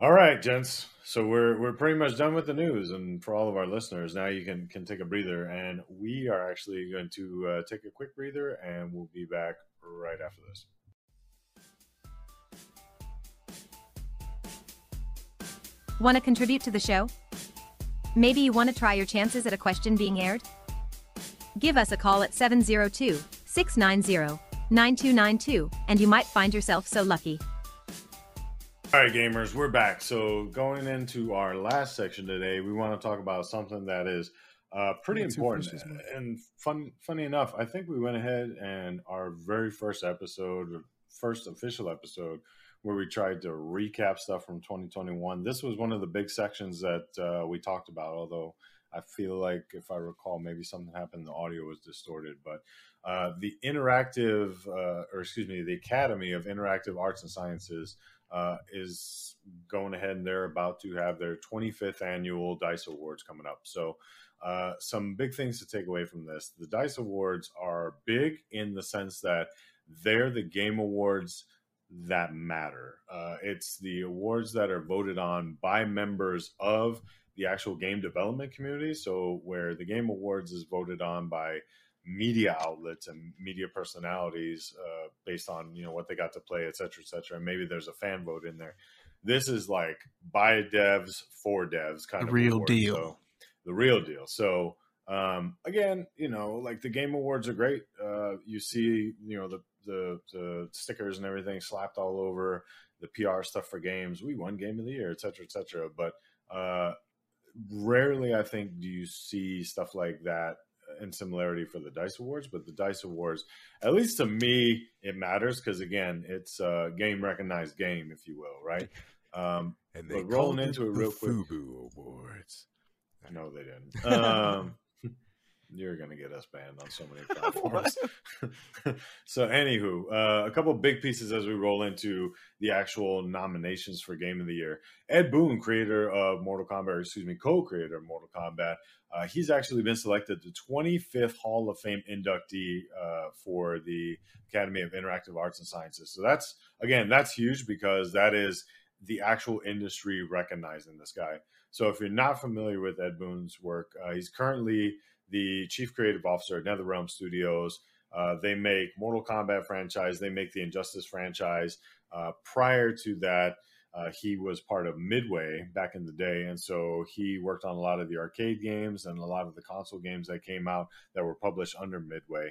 All right, gents. So we're we're pretty much done with the news. And for all of our listeners, now you can, can take a breather. And we are actually going to uh, take a quick breather, and we'll be back right after this. Want to contribute to the show? Maybe you want to try your chances at a question being aired? Give us a call at seven oh two, six nine oh, nine two nine two, and you might find yourself so lucky. All right, gamers, we're back. So going into our last section today, we want to talk about something that is uh, pretty That's important. And fun, funny enough, I think we went ahead and our very first episode, first official episode, where we tried to recap stuff from twenty twenty-one. This was one of the big sections that uh, we talked about, although I feel like, if I recall, maybe something happened, the audio was distorted. But uh, the interactive, uh, or excuse me, the Academy of Interactive Arts and Sciences uh, is going ahead, and they're about to have their twenty-fifth annual DICE Awards coming up. So uh, some big things to take away from this. The DICE Awards are big in the sense that they're the game awards that matter. Uh, it's the awards that are voted on by members of the actual game development community. So where the Game Awards is voted on by media outlets and media personalities uh, based on, you know, what they got to play, et cetera, et cetera. And maybe there's a fan vote in there. This is like by devs for devs kind the of real award. deal. So, the real deal. So um, again, you know, like the Game Awards are great. Uh, you see, you know, the The, the stickers and everything slapped all over the P R stuff for games. We won Game of the Year, et cetera, et cetera. But uh, rarely, I think, do you see stuff like that in similarity for the DICE Awards. But the DICE Awards, at least to me, it matters because, again, it's a game-recognized game, if you will, right? Um, and they but rolling into it, it real quick. Fubu Awards. I know they didn't. Um, You're going to get us banned on so many platforms. So anywho, uh, a couple of big pieces as we roll into the actual nominations for Game of the Year. Ed Boon, creator of Mortal Kombat, or excuse me, co-creator of Mortal Kombat, uh, he's actually been selected the twenty-fifth Hall of Fame inductee uh, for the Academy of Interactive Arts and Sciences. So that's, again, that's huge because that is the actual industry recognizing this guy. So if you're not familiar with Ed Boon's work, uh, he's currently the chief creative officer at NetherRealm Studios. Uh, they make Mortal Kombat franchise. They make the Injustice franchise. Uh, prior to that, uh, he was part of Midway back in the day. And so he worked on a lot of the arcade games and a lot of the console games that came out that were published under Midway.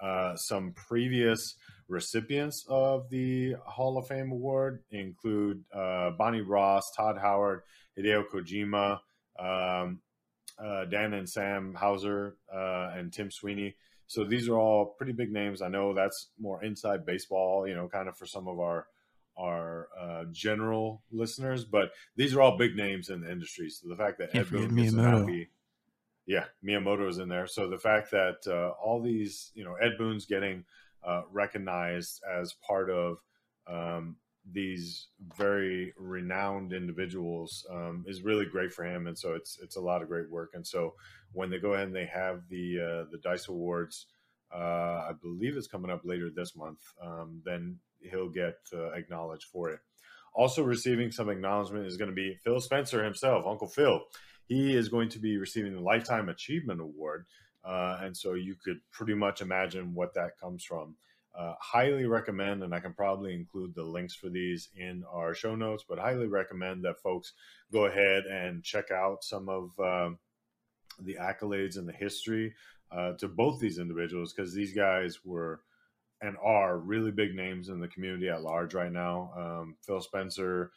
Uh, some previous recipients of the Hall of Fame Award include uh, Bonnie Ross, Todd Howard, Hideo Kojima, um, Uh, Dan and Sam Hauser uh, and Tim Sweeney. So these are all pretty big names. I know that's more inside baseball, you know, kind of for some of our our uh, general listeners, but these are all big names in the industry. So the fact that Ed Boon isn't happy, yeah, Miyamoto is in there. So the fact that uh, all these, you know, Ed Boon's getting uh, recognized as part of um, these very renowned individuals um, is really great for him. And so it's it's a lot of great work. And so when they go ahead and they have the uh, the DICE Awards, uh, I believe it's coming up later this month, um, then he'll get uh, acknowledged for it. Also receiving some acknowledgement is going to be Phil Spencer himself, Uncle Phil. He is going to be receiving the Lifetime Achievement Award. Uh, and so you could pretty much imagine what that comes from. Uh, highly recommend, and I can probably include the links for these in our show notes, but highly recommend that folks go ahead and check out some of uh, the accolades and the history uh, to both these individuals, because these guys were and are really big names in the community at large right now. Um, Phil Spencer,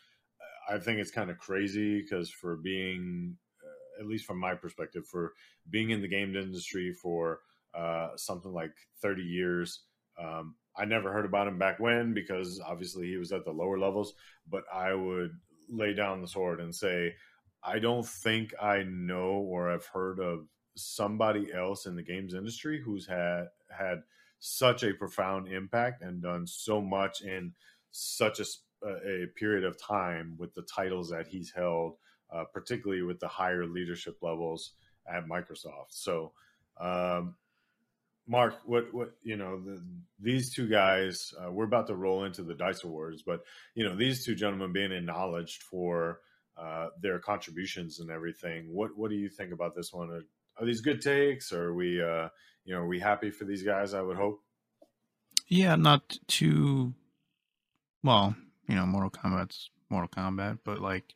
I think it's kind of crazy because for being, uh, at least from my perspective, for being in the game industry for uh, something like thirty years, Um, I never heard about him back when, because obviously he was at the lower levels, but I would lay down the sword and say, I don't think I know or have heard of somebody else in the games industry who's had, had such a profound impact and done so much in such a, a period of time with the titles that he's held, uh, particularly with the higher leadership levels at Microsoft. So, um, Mark, what, what you know, the, these two guys, uh, we're about to roll into the DICE Awards, but, you know, these two gentlemen being acknowledged for uh, their contributions and everything. What what do you think about this one? Are, are these good takes? Are we, uh, you know, are we happy for these guys, I would hope? Yeah, not too, well, you know, Mortal Kombat's Mortal Kombat, but like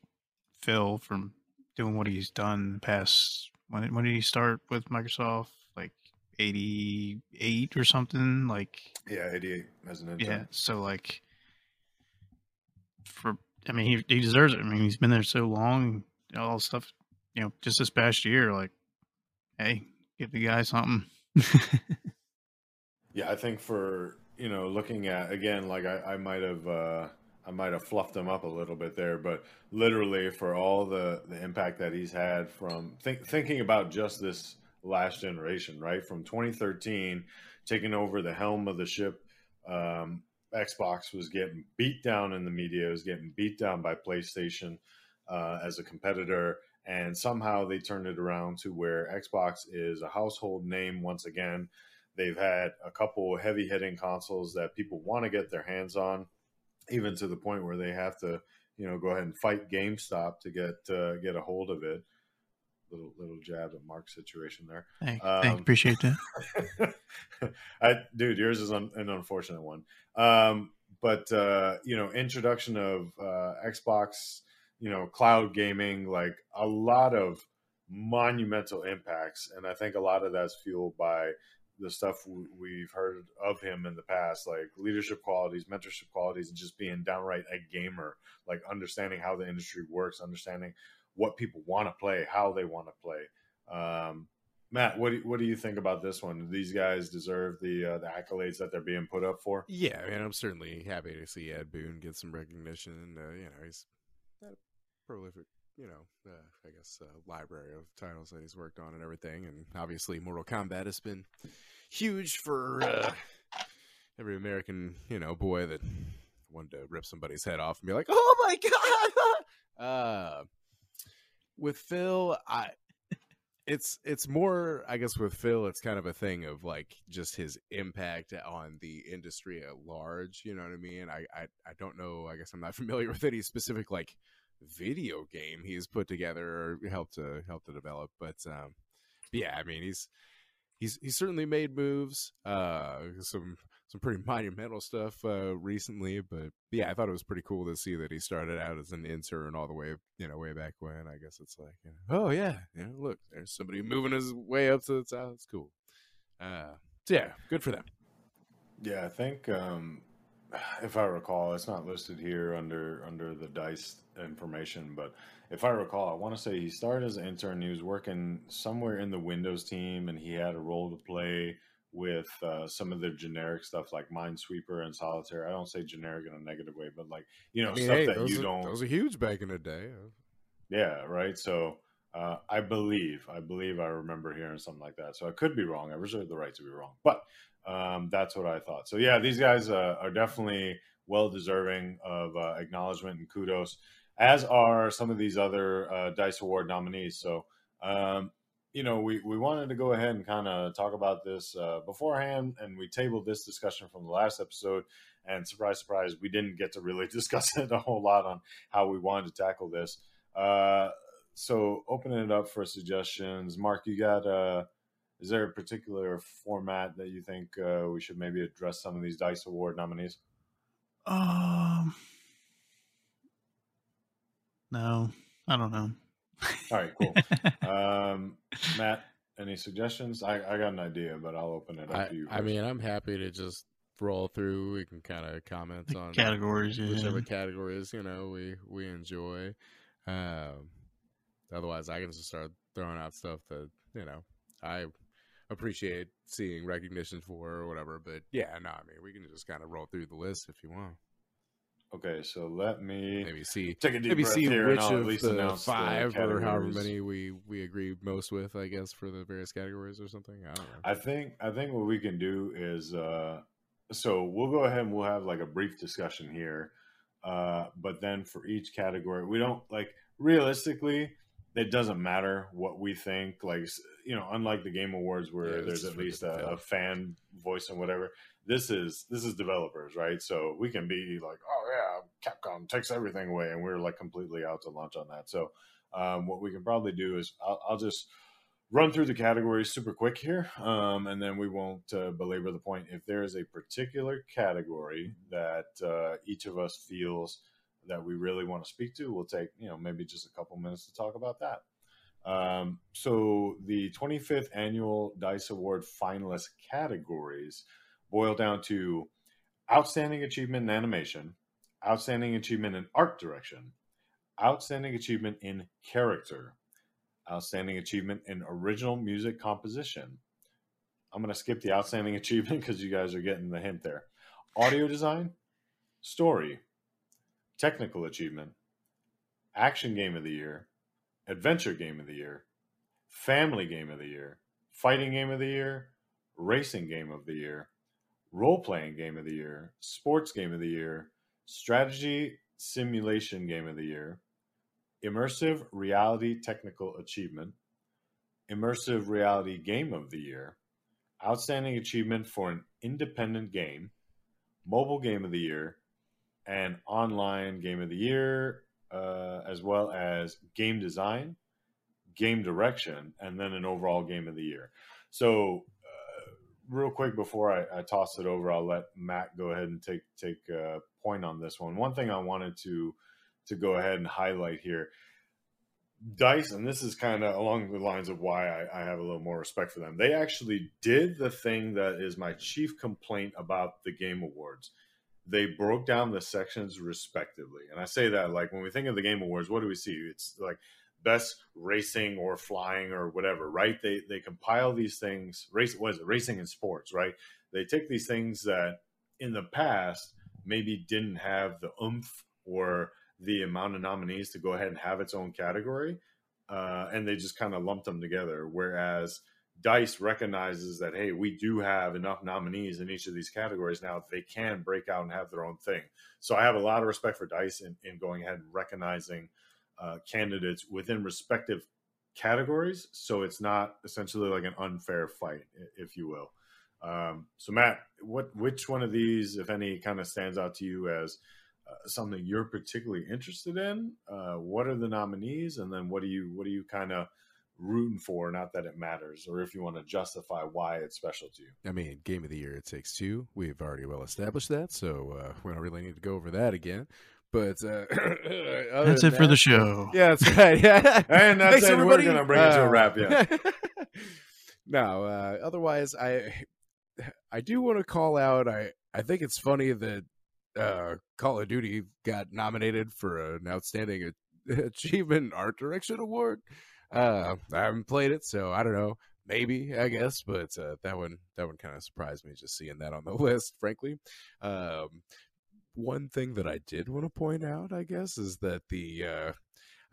Phil, from doing what he's done past, when, when did he start with Microsoft? Like eighty-eight or something, like yeah, eighty-eight as an intern. Yeah, so like, for I mean, he, he deserves it. I mean, he's been there so long, you know, all stuff. You know, just this past year, like, hey, give the guy something. Yeah, I think for you know, looking at again, like I, I might have, uh, I might have fluffed him up a little bit there, but literally for all the the impact that he's had from think, thinking about just this last generation, right? From twenty thirteen, taking over the helm of the ship, um, Xbox was getting beat down in the media, it was getting beat down by PlayStation uh, as a competitor, and somehow they turned it around to where Xbox is a household name once again. They've had a couple heavy-hitting consoles that people want to get their hands on, even to the point where they have to, you know, go ahead and fight GameStop to get uh, get a hold of it. Little, little jab at Mark's situation there. Thanks, um, thanks, appreciate that. I, dude, yours is un, an unfortunate one. Um, but, uh, you know, introduction of uh, Xbox, you know, cloud gaming, like a lot of monumental impacts. And I think a lot of that's fueled by the stuff w- we've heard of him in the past, like leadership qualities, mentorship qualities, and just being downright a gamer, like understanding how the industry works, understanding what people want to play, how they want to play. Um, Matt, what do, what do you think about this one? Do these guys deserve the uh, the accolades that they're being put up for? Yeah, I mean, I'm certainly happy to see Ed Boon get some recognition. Uh, you know, he's got a prolific, you know, uh, I guess, uh, library of titles that he's worked on and everything. And obviously, Mortal Kombat has been huge for uh, every American, you know, boy that wanted to rip somebody's head off and be like, "Oh my god!" Uh, with Phil, I it's it's more, I guess with Phil, it's kind of a thing of like just his impact on the industry at large. You know what I mean? I I, I don't know. I guess I'm not familiar with any specific like video game he's put together or helped to help to develop. But um, yeah, I mean he's he's he's certainly made moves. Uh, some some pretty monumental stuff uh, recently. But yeah, I thought it was pretty cool to see that he started out as an intern all the way, you know, way back when. I guess it's like, you know, oh yeah, you know, look, there's somebody moving his way up to the top. It's cool. Uh, so yeah, good for them. Yeah, I think um, if I recall, it's not listed here under under the DICE information, but if I recall, I want to say he started as an intern. He was working somewhere in the Windows team, and he had a role to play with uh, some of their generic stuff like Minesweeper and Solitaire. I don't say generic in a negative way, but like, you know, I mean, stuff hey, that you are, don't. Those are huge back in the day. Yeah, right. So uh, I believe, I believe I remember hearing something like that. So I could be wrong. I reserve the right to be wrong, but um, that's what I thought. So yeah, these guys uh, are definitely well deserving of uh, acknowledgement and kudos, as are some of these other uh, DICE Award nominees. So, um, you know, we, we wanted to go ahead and kind of talk about this uh, beforehand, and we tabled this discussion from the last episode, and surprise, surprise, we didn't get to really discuss it a whole lot on how we wanted to tackle this. Uh, so opening it up for suggestions, Mark, you got, uh, is there a particular format that you think uh, we should maybe address some of these DICE Award nominees? Um, no, I don't know. All right, cool. Um, Matt, any suggestions? I, I got an idea, but I'll open it up I, to you first. I mean, I'm happy to just roll through. We can kind of comment the on categories, whichever yeah. categories, you know, we, we enjoy. Um, otherwise, I can just start throwing out stuff that, you know, I appreciate seeing recognition for or whatever. But yeah, no, I mean, we can just kind of roll through the list if you want. Okay, so let me maybe see take a deep maybe breath see here which and I'll of at least the five the or however many we, we agree most with, I guess, for the various categories or something. I don't know. I think I think what we can do is uh, so we'll go ahead and we'll have like a brief discussion here, uh, but then for each category, we don't like realistically. It doesn't matter what we think, like, you know, unlike the Game Awards where yeah, there's at least a, a fan voice and whatever. This is this is developers, right? So we can be like, oh yeah, Capcom takes everything away, and we're like completely out to lunch on that. So um, what we can probably do is I'll, I'll just run through the categories super quick here, um, and then we won't uh, belabor the point. If there is a particular category that uh, each of us feels that we really want to speak to, we'll take, you know, maybe just a couple minutes to talk about that. Um, so the twenty-fifth Annual DICE Award finalist categories boil down to Outstanding Achievement in Animation, Outstanding Achievement in Art Direction, Outstanding Achievement in Character, Outstanding Achievement in Original Music Composition. I'm going to skip the Outstanding Achievement because you guys are getting the hint there. Audio Design, Story, Technical Achievement, Action Game of the Year, Adventure Game of the Year, Family Game of the Year, Fighting Game of the Year, Racing Game of the Year, Role-Playing Game of the Year, Sports Game of the Year, Strategy Simulation Game of the Year, Immersive Reality Technical Achievement, Immersive Reality Game of the Year, Outstanding Achievement for an Independent Game, Mobile Game of the Year, and Online Game of the Year, uh, as well as Game Design, Game Direction, and then an Overall Game of the Year. So uh, real quick before I, I toss it over, I'll let Matt go ahead and take take a point on this one. One thing I wanted to to go ahead and highlight here, DICE, and this is kind of along the lines of why I, I have a little more respect for them. They actually did the thing that is my chief complaint about the Game Awards. They broke down the sections respectively. And I say that, like, when we think of the Game Awards, what do we see? It's like best racing or flying or whatever, right? They they compile these things, race, what is it? Racing and sports, right? They take these things that in the past maybe didn't have the oomph or the amount of nominees to go ahead and have its own category. Uh, and they just kind of lumped them together. Whereas DICE recognizes that, hey, we do have enough nominees in each of these categories now. They can break out and have their own thing. So I have a lot of respect for DICE in, in going ahead and recognizing uh, candidates within respective categories. So it's not essentially like an unfair fight, if you will. Um, so Matt, what which one of these, if any, kind of stands out to you as uh, something you're particularly interested in? Uh, what are the nominees, and then what do you what do you kind of rooting for? Not that it matters, or if you want to justify why it's special to you. I mean, Game of the Year, It Takes Two. We've already well established that, so uh, we don't really need to go over that again. But uh, that's it that, for the show. Yeah, that's right. Yeah, and that's Thanks, it. Everybody. We're gonna bring uh, it to a wrap. Yeah. no, uh, otherwise, I I do want to call out. I I think it's funny that uh, Call of Duty got nominated for an Outstanding Achievement Art Direction Award. Uh, I haven't played it, so I don't know. Maybe, I guess, but uh, that one that one kind of surprised me just seeing that on the list, frankly. Um, one thing that I did want to point out, I guess, is that the uh,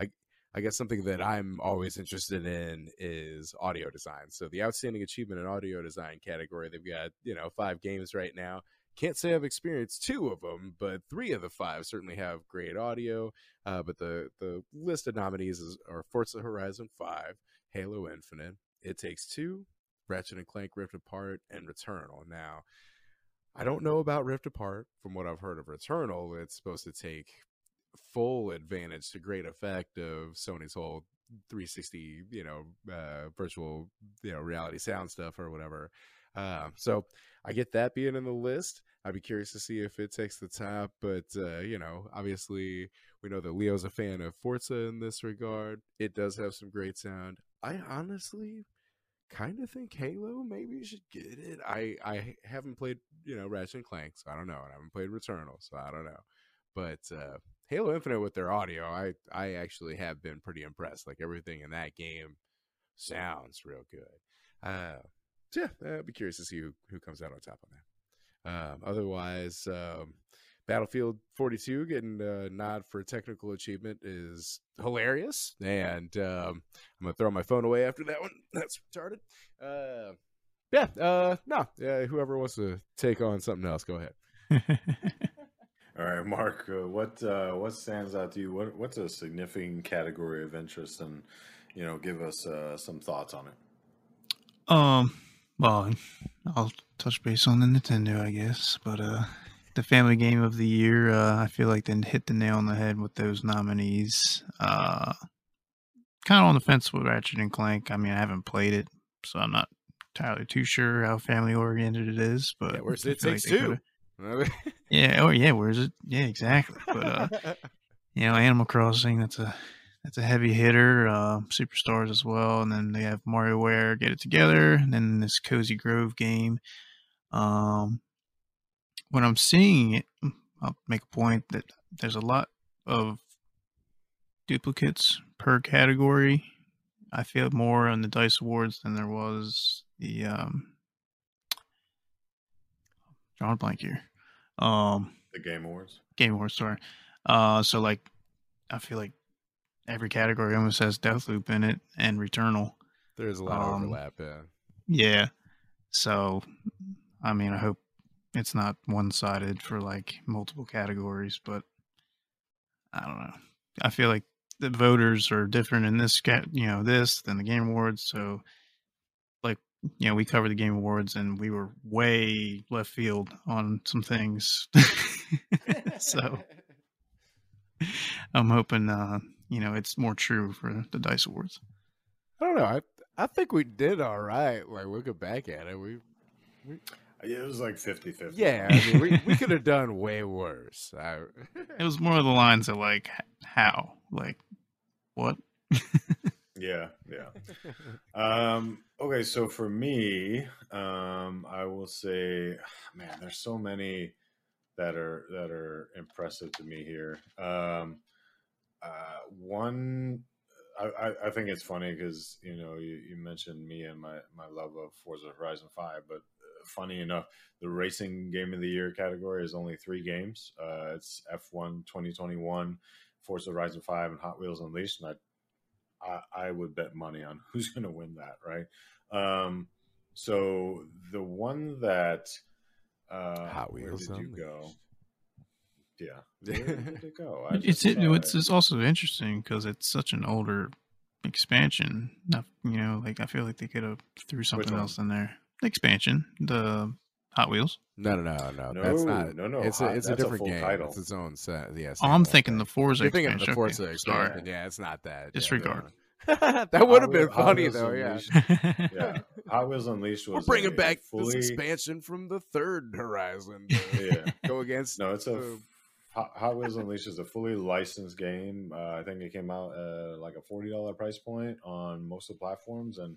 I I guess something that I'm always interested in is audio design. So the outstanding achievement in audio design category, they've got, you know, five games right now. Can't say I've experienced two of them, but three of the five certainly have great audio. Uh, but the the list of nominees is, are Forza Horizon five, Halo Infinite, It Takes Two, Ratchet and Clank Rift Apart, and Returnal. Now, I don't know about Rift Apart. From what I've heard of Returnal, it's supposed to take full advantage to great effect of Sony's whole three sixty, you know, uh, virtual, you know, reality sound stuff or whatever. Um, so I get that being in the list. I'd be curious to see if it takes the top, but, uh, you know, obviously we know that Leo's a fan of Forza in this regard. It does have some great sound. I honestly kind of think Halo maybe should get it. I, I haven't played, you know, Ratchet and Clank, so I don't know. And I haven't played Returnal, so I don't know. But uh, Halo Infinite with their audio, I, I actually have been pretty impressed. Like, everything in that game sounds real good. Uh, so, yeah, I'd be curious to see who, who comes out on top on that. Um, otherwise, um, Battlefield forty-two getting a nod for technical achievement is hilarious, and um, I'm gonna throw my phone away after that one. That's retarded. Uh, yeah, uh, no, yeah. Whoever wants to take on something else, go ahead. All right, Mark. Uh, what uh, what stands out to you? What what's a significant category of interest, and you know, give us uh, some thoughts on it. Um. Well, I'll touch base on the Nintendo, I guess, but uh, the family game of the year, uh, I feel like they hit the nail on the head with those nominees. Uh, kind of on the fence with Ratchet and Clank. I mean, I haven't played it, so I'm not entirely too sure how family oriented it is. But yeah, where's It Takes Two? Yeah, oh yeah, where's it? Yeah, exactly. But uh, you know, Animal Crossing, that's a That's a heavy hitter, uh, Superstars as well. And then they have MarioWare, Get It Together, and then this Cozy Grove game. Um, when I'm seeing it, I'll make a point that there's a lot of duplicates per category. I feel more on the DICE Awards than there was the... Um, drawing a blank here. Um, the Game Awards? Game Awards, sorry. Uh, so, like, I feel like every category almost has Deathloop in it and Returnal. There's a lot um, of overlap, yeah. Yeah. So, I mean, I hope it's not one-sided for, like, multiple categories, but I don't know. I feel like the voters are different in this, cat, you know, this than the Game Awards, so, like, you know, we covered the Game Awards, and we were way left field on some things. So, I'm hoping... Uh, you know, it's more true for the DICE Awards. I don't know. I I think we did all right. Like, looking back at it, we, we... it was like fifty-fifty. Yeah, I mean, we we could have done way worse. I... It was more of the lines of like how, like what? Yeah, yeah. Um, okay, so for me, um, I will say, man, there's so many that are that are impressive to me here. Um, Uh, one, I, I think it's funny because, you know, you, you mentioned me and my, my love of Forza Horizon five, but funny enough, the racing game of the year category is only three games. Uh, it's F one twenty twenty-one, Forza Horizon five, and Hot Wheels Unleashed, and I, I, I would bet money on who's going to win that, right? Um, so the one that, uh, Hot Wheels where did Unleashed. You go? Yeah, where did it go? It's, it, it's it's also interesting because it's such an older expansion. Not, you know, like I feel like they could have threw something else in there. The expansion, the Hot Wheels. No, no, no, no. no that's not. No, no. It's a, it's a different a game. Title. It's its own set. Yeah, oh, I'm thinking the Forza. You're thinking of the Forza okay. expansion. Sorry. Yeah, it's not that. Disregard. Yeah, that would have been Hot funny Wheels though, yeah. Yeah, Hot Wheels Unleashed was. We're bringing a, back a fully... this expansion from the third Horizon. To, yeah, go against. No, it's a. Uh, Hot Wheels Unleashed is a fully licensed game. Uh, I think it came out uh, like a forty dollars price point on most of the platforms. And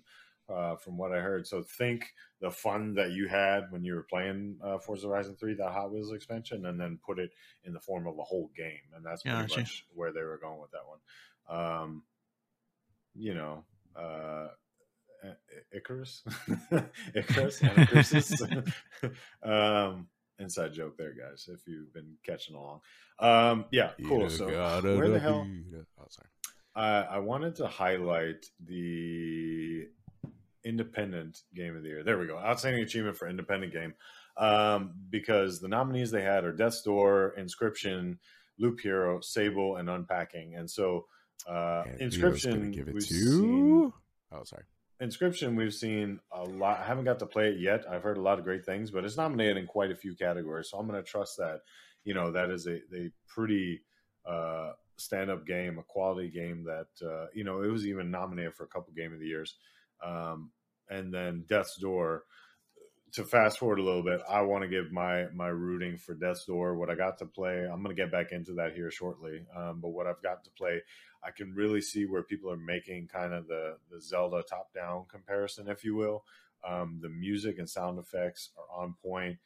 uh, from what I heard, so think the fun that you had when you were playing uh, Forza Horizon three, that Hot Wheels expansion, and then put it in the form of a whole game. And that's pretty yeah, much where they were going with that one. Um, you know, uh, uh, Icarus, Icarus, and Icarus. um, Inside joke there, guys, if you've been catching along. Um, yeah, cool. You so where the hell? Oh, sorry. Uh, I wanted to highlight the Independent Game of the Year. There we go. Outstanding achievement for Independent Game. Um, because the nominees they had are Death's Door, Inscryption, Loop Hero, Sable, and Unpacking. And so uh, and Inscryption, give it we've to... seen... Oh, sorry. Inscryption, we've seen a lot. I haven't got to play it yet. I've heard a lot of great things, but it's nominated in quite a few categories. So I'm going to trust that, you know, that is a, a pretty uh, stand-up game, a quality game that, uh, you know, it was even nominated for a couple Game of the Years. Um, and then Death's Door. To fast forward a little bit, I want to give my my rooting for Death's Door. What I got to play, I'm going to get back into that here shortly. Um, but what I've got to play, I can really see where people are making kind of the, the Zelda top-down comparison, if you will. Um, the music and sound effects are on point.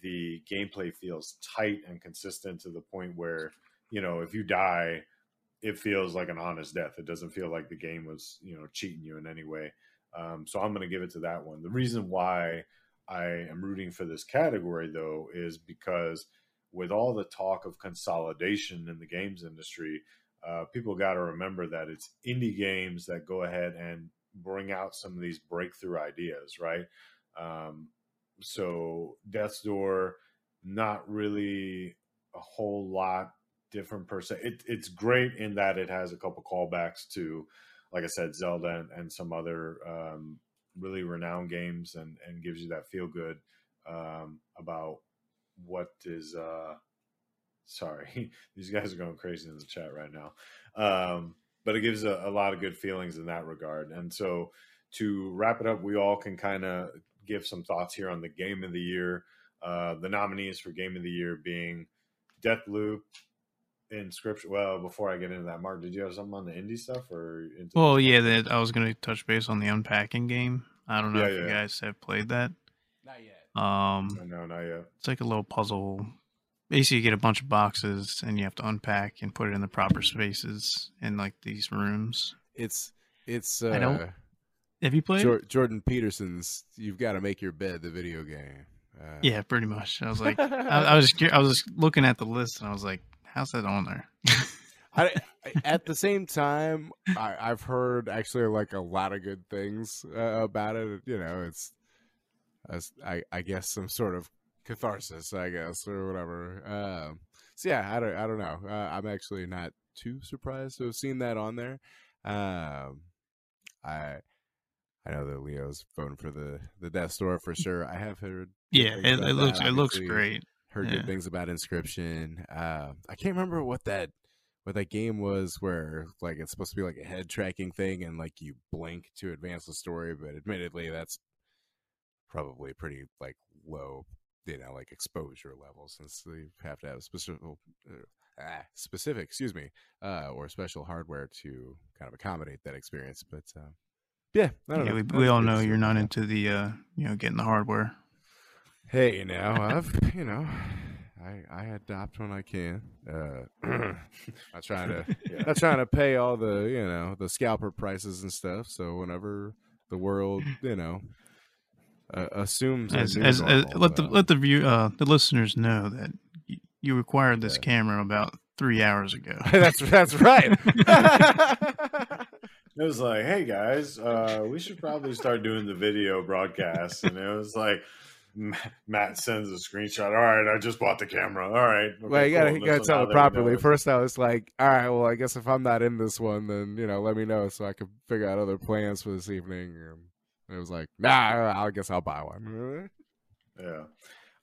The gameplay feels tight and consistent to the point where, you know, if you die, it feels like an honest death. It doesn't feel like the game was, you know, cheating you in any way. Um, so I'm going to give it to that one. The reason why I am rooting for this category, though, is because with all the talk of consolidation in the games industry, uh, people got to remember that it's indie games that go ahead and bring out some of these breakthrough ideas, right? Um, so Death's Door, not really a whole lot different per se. It, it's great in that it has a couple callbacks to, like I said, Zelda and, and some other um really renowned games, and, and gives you that feel good um, about what is, uh, sorry, these guys are going crazy in the chat right now. Um, but it gives a, a lot of good feelings in that regard. And so to wrap it up, we all can kind of give some thoughts here on the Game of the Year. Uh, the nominees for Game of the Year being Deathloop, Inscryption. Well, before I get into that, Mark, did you have something on the indie stuff or? Into well, yeah, that I was going to touch base on the Unpacking game. I don't know yeah, if yeah. you guys have played that. Not yet. Um, no, not yet. It's like a little puzzle. Basically, you get a bunch of boxes and you have to unpack and put it in the proper spaces in like these rooms. It's it's. Uh, I don't. Have you played Jor- Jordan Peterson's? You've got to make your bed. The video game. Uh, yeah, pretty much. I was like, I, I was I was just looking at the list and I was like, how's that on there? I, at the same time, I, I've heard actually like a lot of good things uh, about it. You know, it's, it's I, I guess some sort of catharsis, I guess, or whatever. Um, so yeah, I don't, I don't know. Uh, I'm actually not too surprised to have seen that on there. Um, I, I know that Leo's voting for the the Death's Door for sure. I have heard. Yeah, it, it looks that, it looks great. Heard yeah. good things about Inscryption. Uh, I can't remember what that what that game was where like it's supposed to be like a head tracking thing and like you blink to advance the story, but admittedly that's probably pretty like low, you know, like exposure level since you have to have specific uh, ah, specific, excuse me, uh, or special hardware to kind of accommodate that experience. But uh, yeah, I don't yeah, know. We, we all know you're not into the uh, you know getting the hardware. Hey, now I've you know, I I adopt when I can. Uh, I'm trying to yeah. I'm trying to pay all the you know the scalper prices and stuff. So whenever the world you know uh, assumes as, as, normal, as let the uh, let the view uh, the listeners know that y- you acquired this yeah. camera about three hours ago. that's that's right. It was like, hey guys, uh, we should probably start doing the video broadcast, and it was like. Matt sends a screenshot. All right, I just bought the camera. All right. Okay, well, you gotta, cool. you gotta tell it properly. First, I was like, all right, well, I guess if I'm not in this one, then, you know, let me know so I can figure out other plans for this evening. And it was like, nah, I guess I'll buy one. Yeah.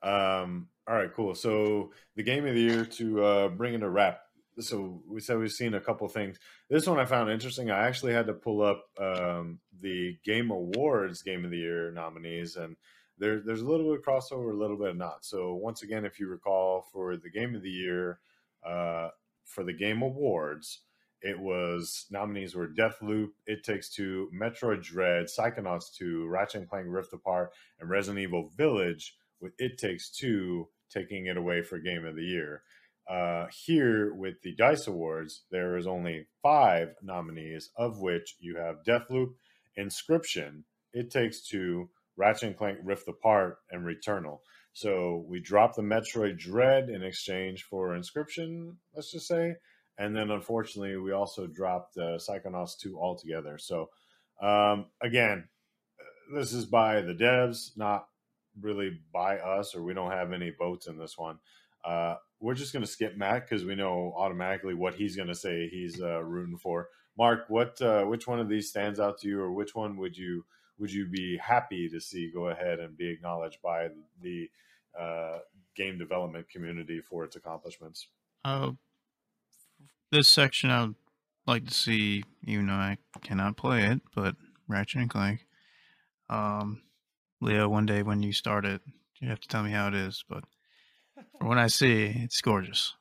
Um, all right, cool. So the Game of the Year to uh, bring in a wrap. So we said we've seen a couple things. This one I found interesting. I actually had to pull up um, the Game Awards Game of the Year nominees, and There, there's a little bit of crossover, a little bit of not. So once again, if you recall, for the Game of the Year, uh, for the Game Awards, it was nominees were Deathloop, It Takes Two, Metroid Dread, Psychonauts two, Ratchet and Clank Rift Apart, and Resident Evil Village, with It Takes Two taking it away for Game of the Year. Uh, here, with the DICE Awards, there is only five nominees, of which you have Deathloop, Inscryption, It Takes Two, Ratchet and Clank Rift Apart, and Returnal. So we dropped the Metroid Dread in exchange for Inscryption, let's just say. And then, unfortunately, we also dropped uh, Psychonauts two altogether. So, um, again, this is by the devs, not really by us, or we don't have any votes in this one. Uh, we're just going to skip Matt because we know automatically what he's going to say he's uh, rooting for. Mark, what uh, which one of these stands out to you, or which one would you would you be happy to see go ahead and be acknowledged by the uh, game development community for its accomplishments? Uh This section, I would like to see, even though I cannot play it, but Ratchet and Clank. Um, Leo, one day when you start it, you have to tell me how it is. But from what I see, it's gorgeous.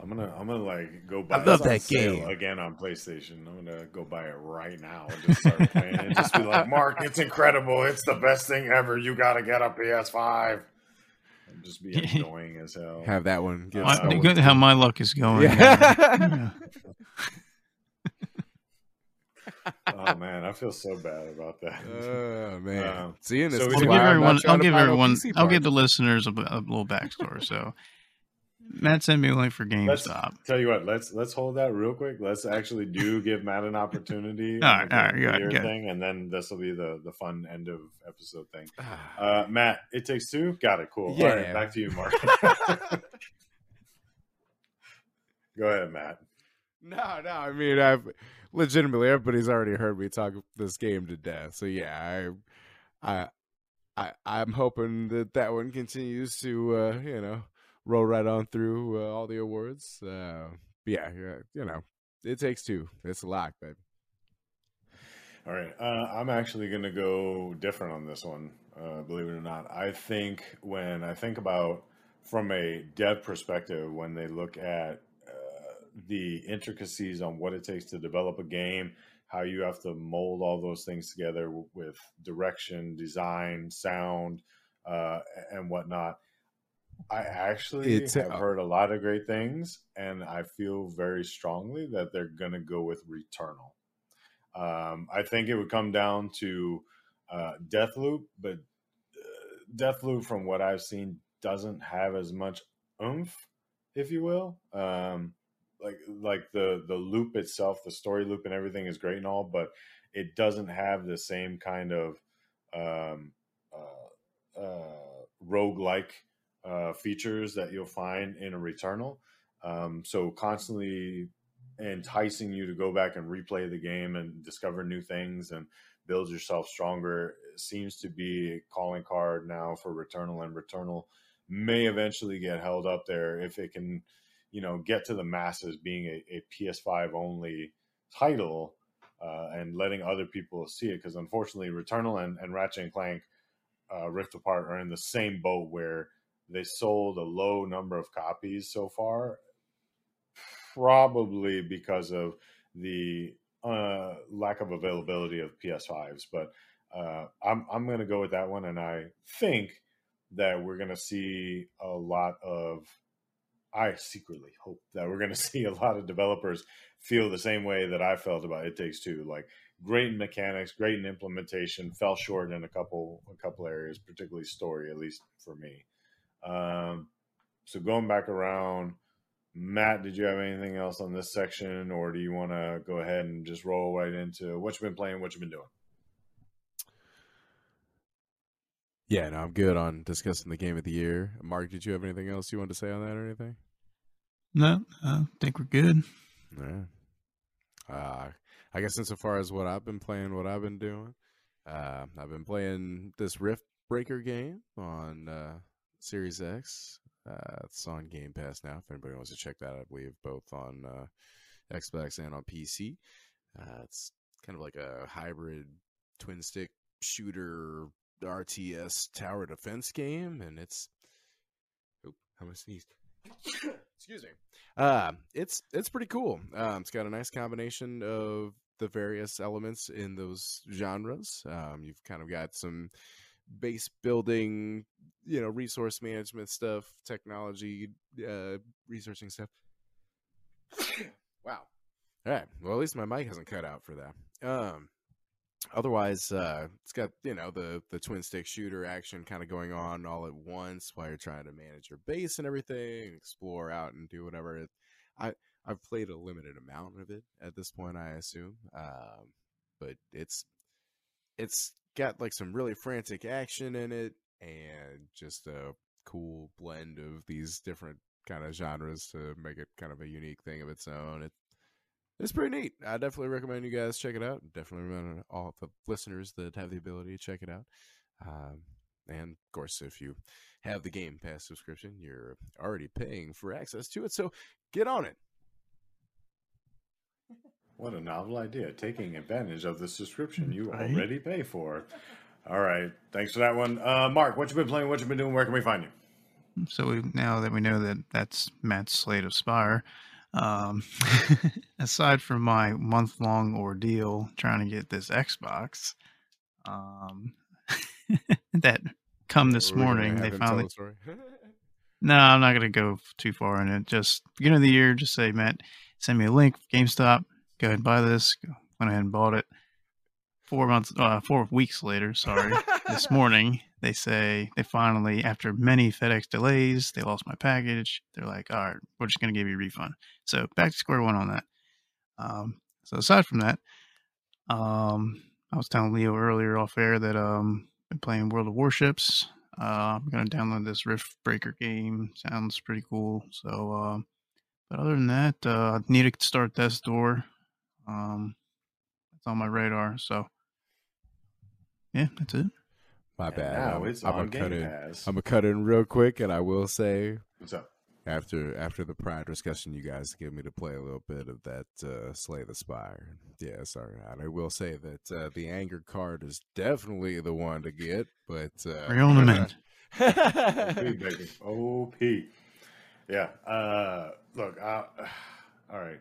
I'm gonna, I'm gonna like go buy. I love that game again on PlayStation. I'm gonna go buy it right now and just start playing it. Just be like, Mark, it's incredible. It's the best thing ever. You gotta get a P S five. Just be annoying as hell. Have that one. Get uh, good how my luck is going. Yeah. Oh man, I feel so bad about that. Oh uh, man, uh, seeing this. So I'll give everyone. I'll give everyone. I'll give the listeners a, a little backstory. So Matt sent me a link for GameStop. Let's, tell you what, let's let's hold that real quick. Let's actually do give Matt an opportunity. all right, all right, yeah, yeah. Thing, and then this will be the the fun end of episode thing. Uh, Matt, It Takes Two. Got it. Cool. Yeah. All right, back to you, Mark. Go ahead, Matt. No, no. I mean, I've legitimately everybody's already heard me talk this game to death. So yeah, I, I, I I'm hoping that that one continues to uh, you know. roll right on through uh, all the awards. Uh, but yeah, you know, It Takes Two. It's a lock, babe. All right. Uh, I'm actually going to go different on this one, uh, believe it or not. I think when I think about from a dev perspective, when they look at uh, the intricacies on what it takes to develop a game, how you have to mold all those things together w- with direction, design, sound, uh, and whatnot, I actually it's, have heard a lot of great things, and I feel very strongly that they're going to go with Returnal. Um, I think it would come down to uh, Deathloop, but uh, Deathloop, from what I've seen, doesn't have as much oomph, if you will. Um, like like the, the loop itself, the story loop and everything is great and all, but it doesn't have the same kind of um, uh, uh, roguelike Uh, features that you'll find in a Returnal. Um, so constantly enticing you to go back and replay the game and discover new things and build yourself stronger seems to be a calling card now for Returnal, and Returnal may eventually get held up there if it can, you know, get to the masses being a, a P S five only title uh, and letting other people see it. Because unfortunately, Returnal and, and Ratchet and Clank uh, Rift Apart are in the same boat where they sold a low number of copies so far, probably because of the uh, lack of availability of P S fives. But uh, I'm I'm going to go with that one, and I think that we're going to see a lot of. I secretly hope that we're going to see a lot of developers feel the same way that I felt about It Takes Two, like great in mechanics, great in implementation, fell short in a couple a couple areas, particularly story, at least for me. Um, so going back around, Matt, did you have anything else on this section, or do you want to go ahead and just roll right into what you've been playing, what you've been doing? Yeah, no, I'm good on discussing the game of the year. Mark, did you have anything else you wanted to say on that or anything? No, I think we're good. All right. Uh, I guess insofar as what I've been playing, what I've been doing, uh, I've been playing this Rift Breaker game on, uh, Series X. Uh, it's on Game Pass now. If anybody wants to check that out, I believe both on uh, Xbox and on P C. Uh, it's kind of like a hybrid twin stick shooter R T S tower defense game, and it's. Oop, I almost sneezed. Excuse me. Uh, it's it's pretty cool. Um, it's got a nice combination of the various elements in those genres. Um, you've kind of got some base building, you know, resource management stuff, technology, uh, researching stuff. Wow. All right. Well, at least my mic hasn't cut out for that. Um, Otherwise, uh, it's got, you know, the, the twin stick shooter action kind of going on all at once while you're trying to manage your base and everything, and explore out and do whatever. I, I've played a limited amount of it at this point, I assume. Um, but it's, it's got like some really frantic action in it and just a cool blend of these different kind of genres to make it kind of a unique thing of its own. It's, It's pretty neat. I definitely recommend you guys check it out. Definitely recommend all the listeners that have the ability to check it out. Um, and, of course, if you have the Game Pass subscription, you're already paying for access to it, so get on it. What a novel idea, taking advantage of the subscription you right? already pay for. All right, thanks for that one. Uh, Mark, what you been playing, what you been doing, where can we find you? So we, now that we know that that's Matt's Slay the Spire, um aside from my month-long ordeal trying to get this Xbox um that come this We're morning they finally the no I'm not gonna go too far in it, just beginning of the year, just say Matt send me a link, GameStop, go ahead and buy this. Went ahead and bought it. Four months uh four weeks later, sorry, this morning they say they finally, after many FedEx delays, they lost my package. They're like, all right, we're just going to give you a refund. So back to square one on that. Um, so aside from that, um, I was telling Leo earlier off air that um, I've been playing World of Warships. Uh, I'm going to download this Rift Breaker game. Sounds pretty cool. So, um, but other than that, uh, I need to start Death's Door. Um, it's on my radar. So yeah, that's it. My bad. I'm, I'm gonna cut in. I'm gonna cut in real quick, and I will say, what's up? After after the prior discussion, you guys gave me to play a little bit of that uh, Slay the Spire. Yeah, sorry. And I will say that uh, the anger card is definitely the one to get. But uh, we're on the mend. O P, baby. O P. Yeah. Uh, look. I, all right.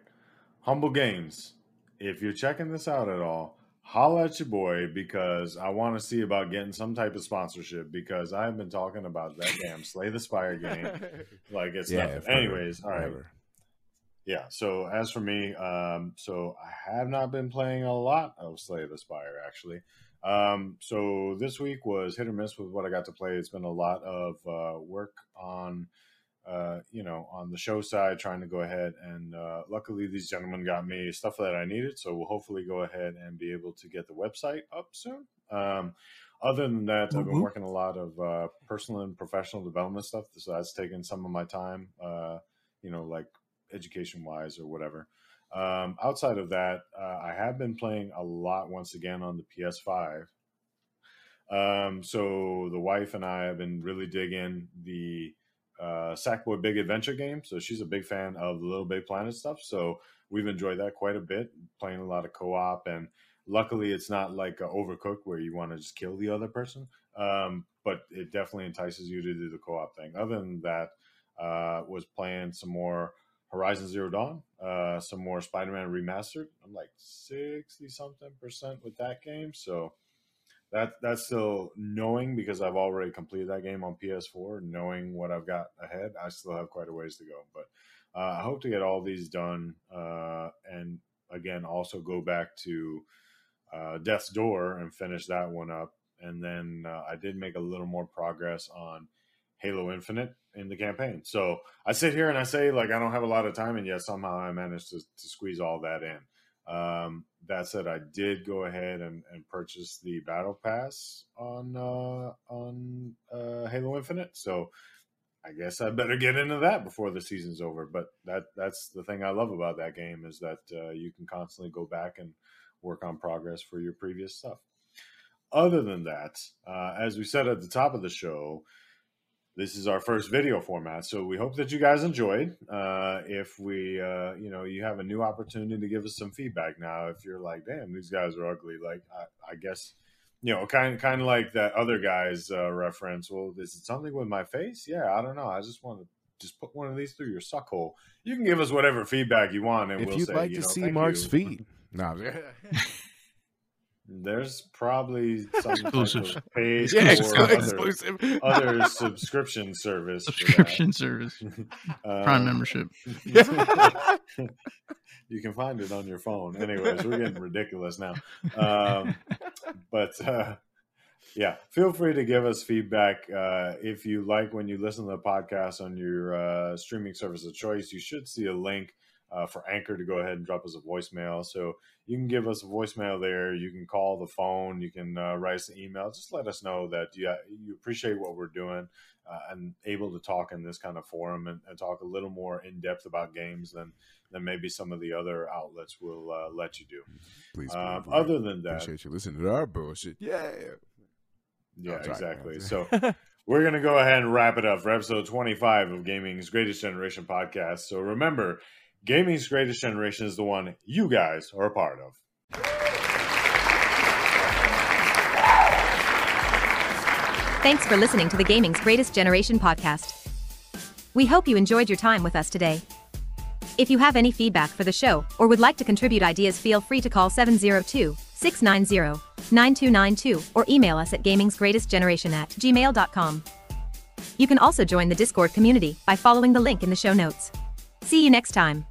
Humble Games. If you're checking this out at all, holla at your boy, because I want to see about getting some type of sponsorship, because I've been talking about that damn Slay the Spire game like it's yeah, nothing. Anyways, all right. Yeah, so as for me, um, so I have not been playing a lot of Slay the Spire, actually. Um, so this week was hit or miss with what I got to play. It's been a lot of uh, work on, uh, you know, on the show side, trying to go ahead and uh, luckily these gentlemen got me stuff that I needed, so we'll hopefully go ahead and be able to get the website up soon. Um, other than that, mm-hmm. I've been working a lot of uh, personal and professional development stuff, so that's taken some of my time, uh, you know, like education-wise or whatever. Um, outside of that, uh, I have been playing a lot once again on the P S five. Um, so the wife and I have been really digging the Uh, Sackboy Big Adventure game, so she's a big fan of the Little Big Planet stuff, so we've enjoyed that quite a bit, playing a lot of co-op, and luckily it's not like Overcooked where you want to just kill the other person, um, but it definitely entices you to do the co-op thing. Other than that, uh, was playing some more Horizon Zero Dawn, uh, some more Spider-Man Remastered. I'm like sixty something percent with that game, so That that's still knowing, because I've already completed that game on P S four, knowing what I've got ahead. I still have quite a ways to go, but uh, I hope to get all these done. Uh, and again, also go back to uh, Death's Door and finish that one up. And then uh, I did make a little more progress on Halo Infinite in the campaign. So I sit here and I say, like, I don't have a lot of time, and yet somehow I managed to, to squeeze all that in. Um, that said, I did go ahead and, and purchase the Battle Pass on, uh, on, uh, Halo Infinite. So I guess I better get into that before the season's over. But that, that's the thing I love about that game, is that, uh, you can constantly go back and work on progress for your previous stuff. Other than that, uh, as we said at the top of the show, this is our first video format, so we hope that you guys enjoyed. Uh, if we, uh, you know, you have a new opportunity to give us some feedback now. If you're like, damn, these guys are ugly, like I, I guess, you know, kind of, kind of like that other guy's uh, reference. Well, is it something with my face? Yeah, I don't know. I just want to just put one of these through your suck hole. You can give us whatever feedback you want, and if we'll say, like you know, if you'd like to see Mark's feet. No. There's probably some exclusive type of paid yeah, or other, other subscription service. Subscription service. uh, Prime membership. You can find it on your phone. Anyways, we're getting ridiculous now. Um, but uh, yeah, feel free to give us feedback. Uh, if you like when you listen to the podcast on your uh, streaming service of choice, you should see a link Uh, for Anchor to go ahead and drop us a voicemail. So you can give us a voicemail there. You can call the phone. You can uh, write us an email. Just let us know that you, you appreciate what we're doing uh, and able to talk in this kind of forum and, and talk a little more in depth about games than, than maybe some of the other outlets will uh, let you do. Please. Um, other than that, appreciate you listening to our bullshit. Yeah. Yeah, exactly. So we're going to go ahead and wrap it up for episode twenty-five of Gaming's Greatest Generation podcast. So remember, Gaming's Greatest Generation is the one you guys are a part of. Thanks for listening to the Gaming's Greatest Generation podcast. We hope you enjoyed your time with us today. If you have any feedback for the show or would like to contribute ideas, feel free to call seven zero two, six nine zero, nine two nine two or email us at gamingsgreatestgeneration at gmail dot com. You can also join the Discord community by following the link in the show notes. See you next time.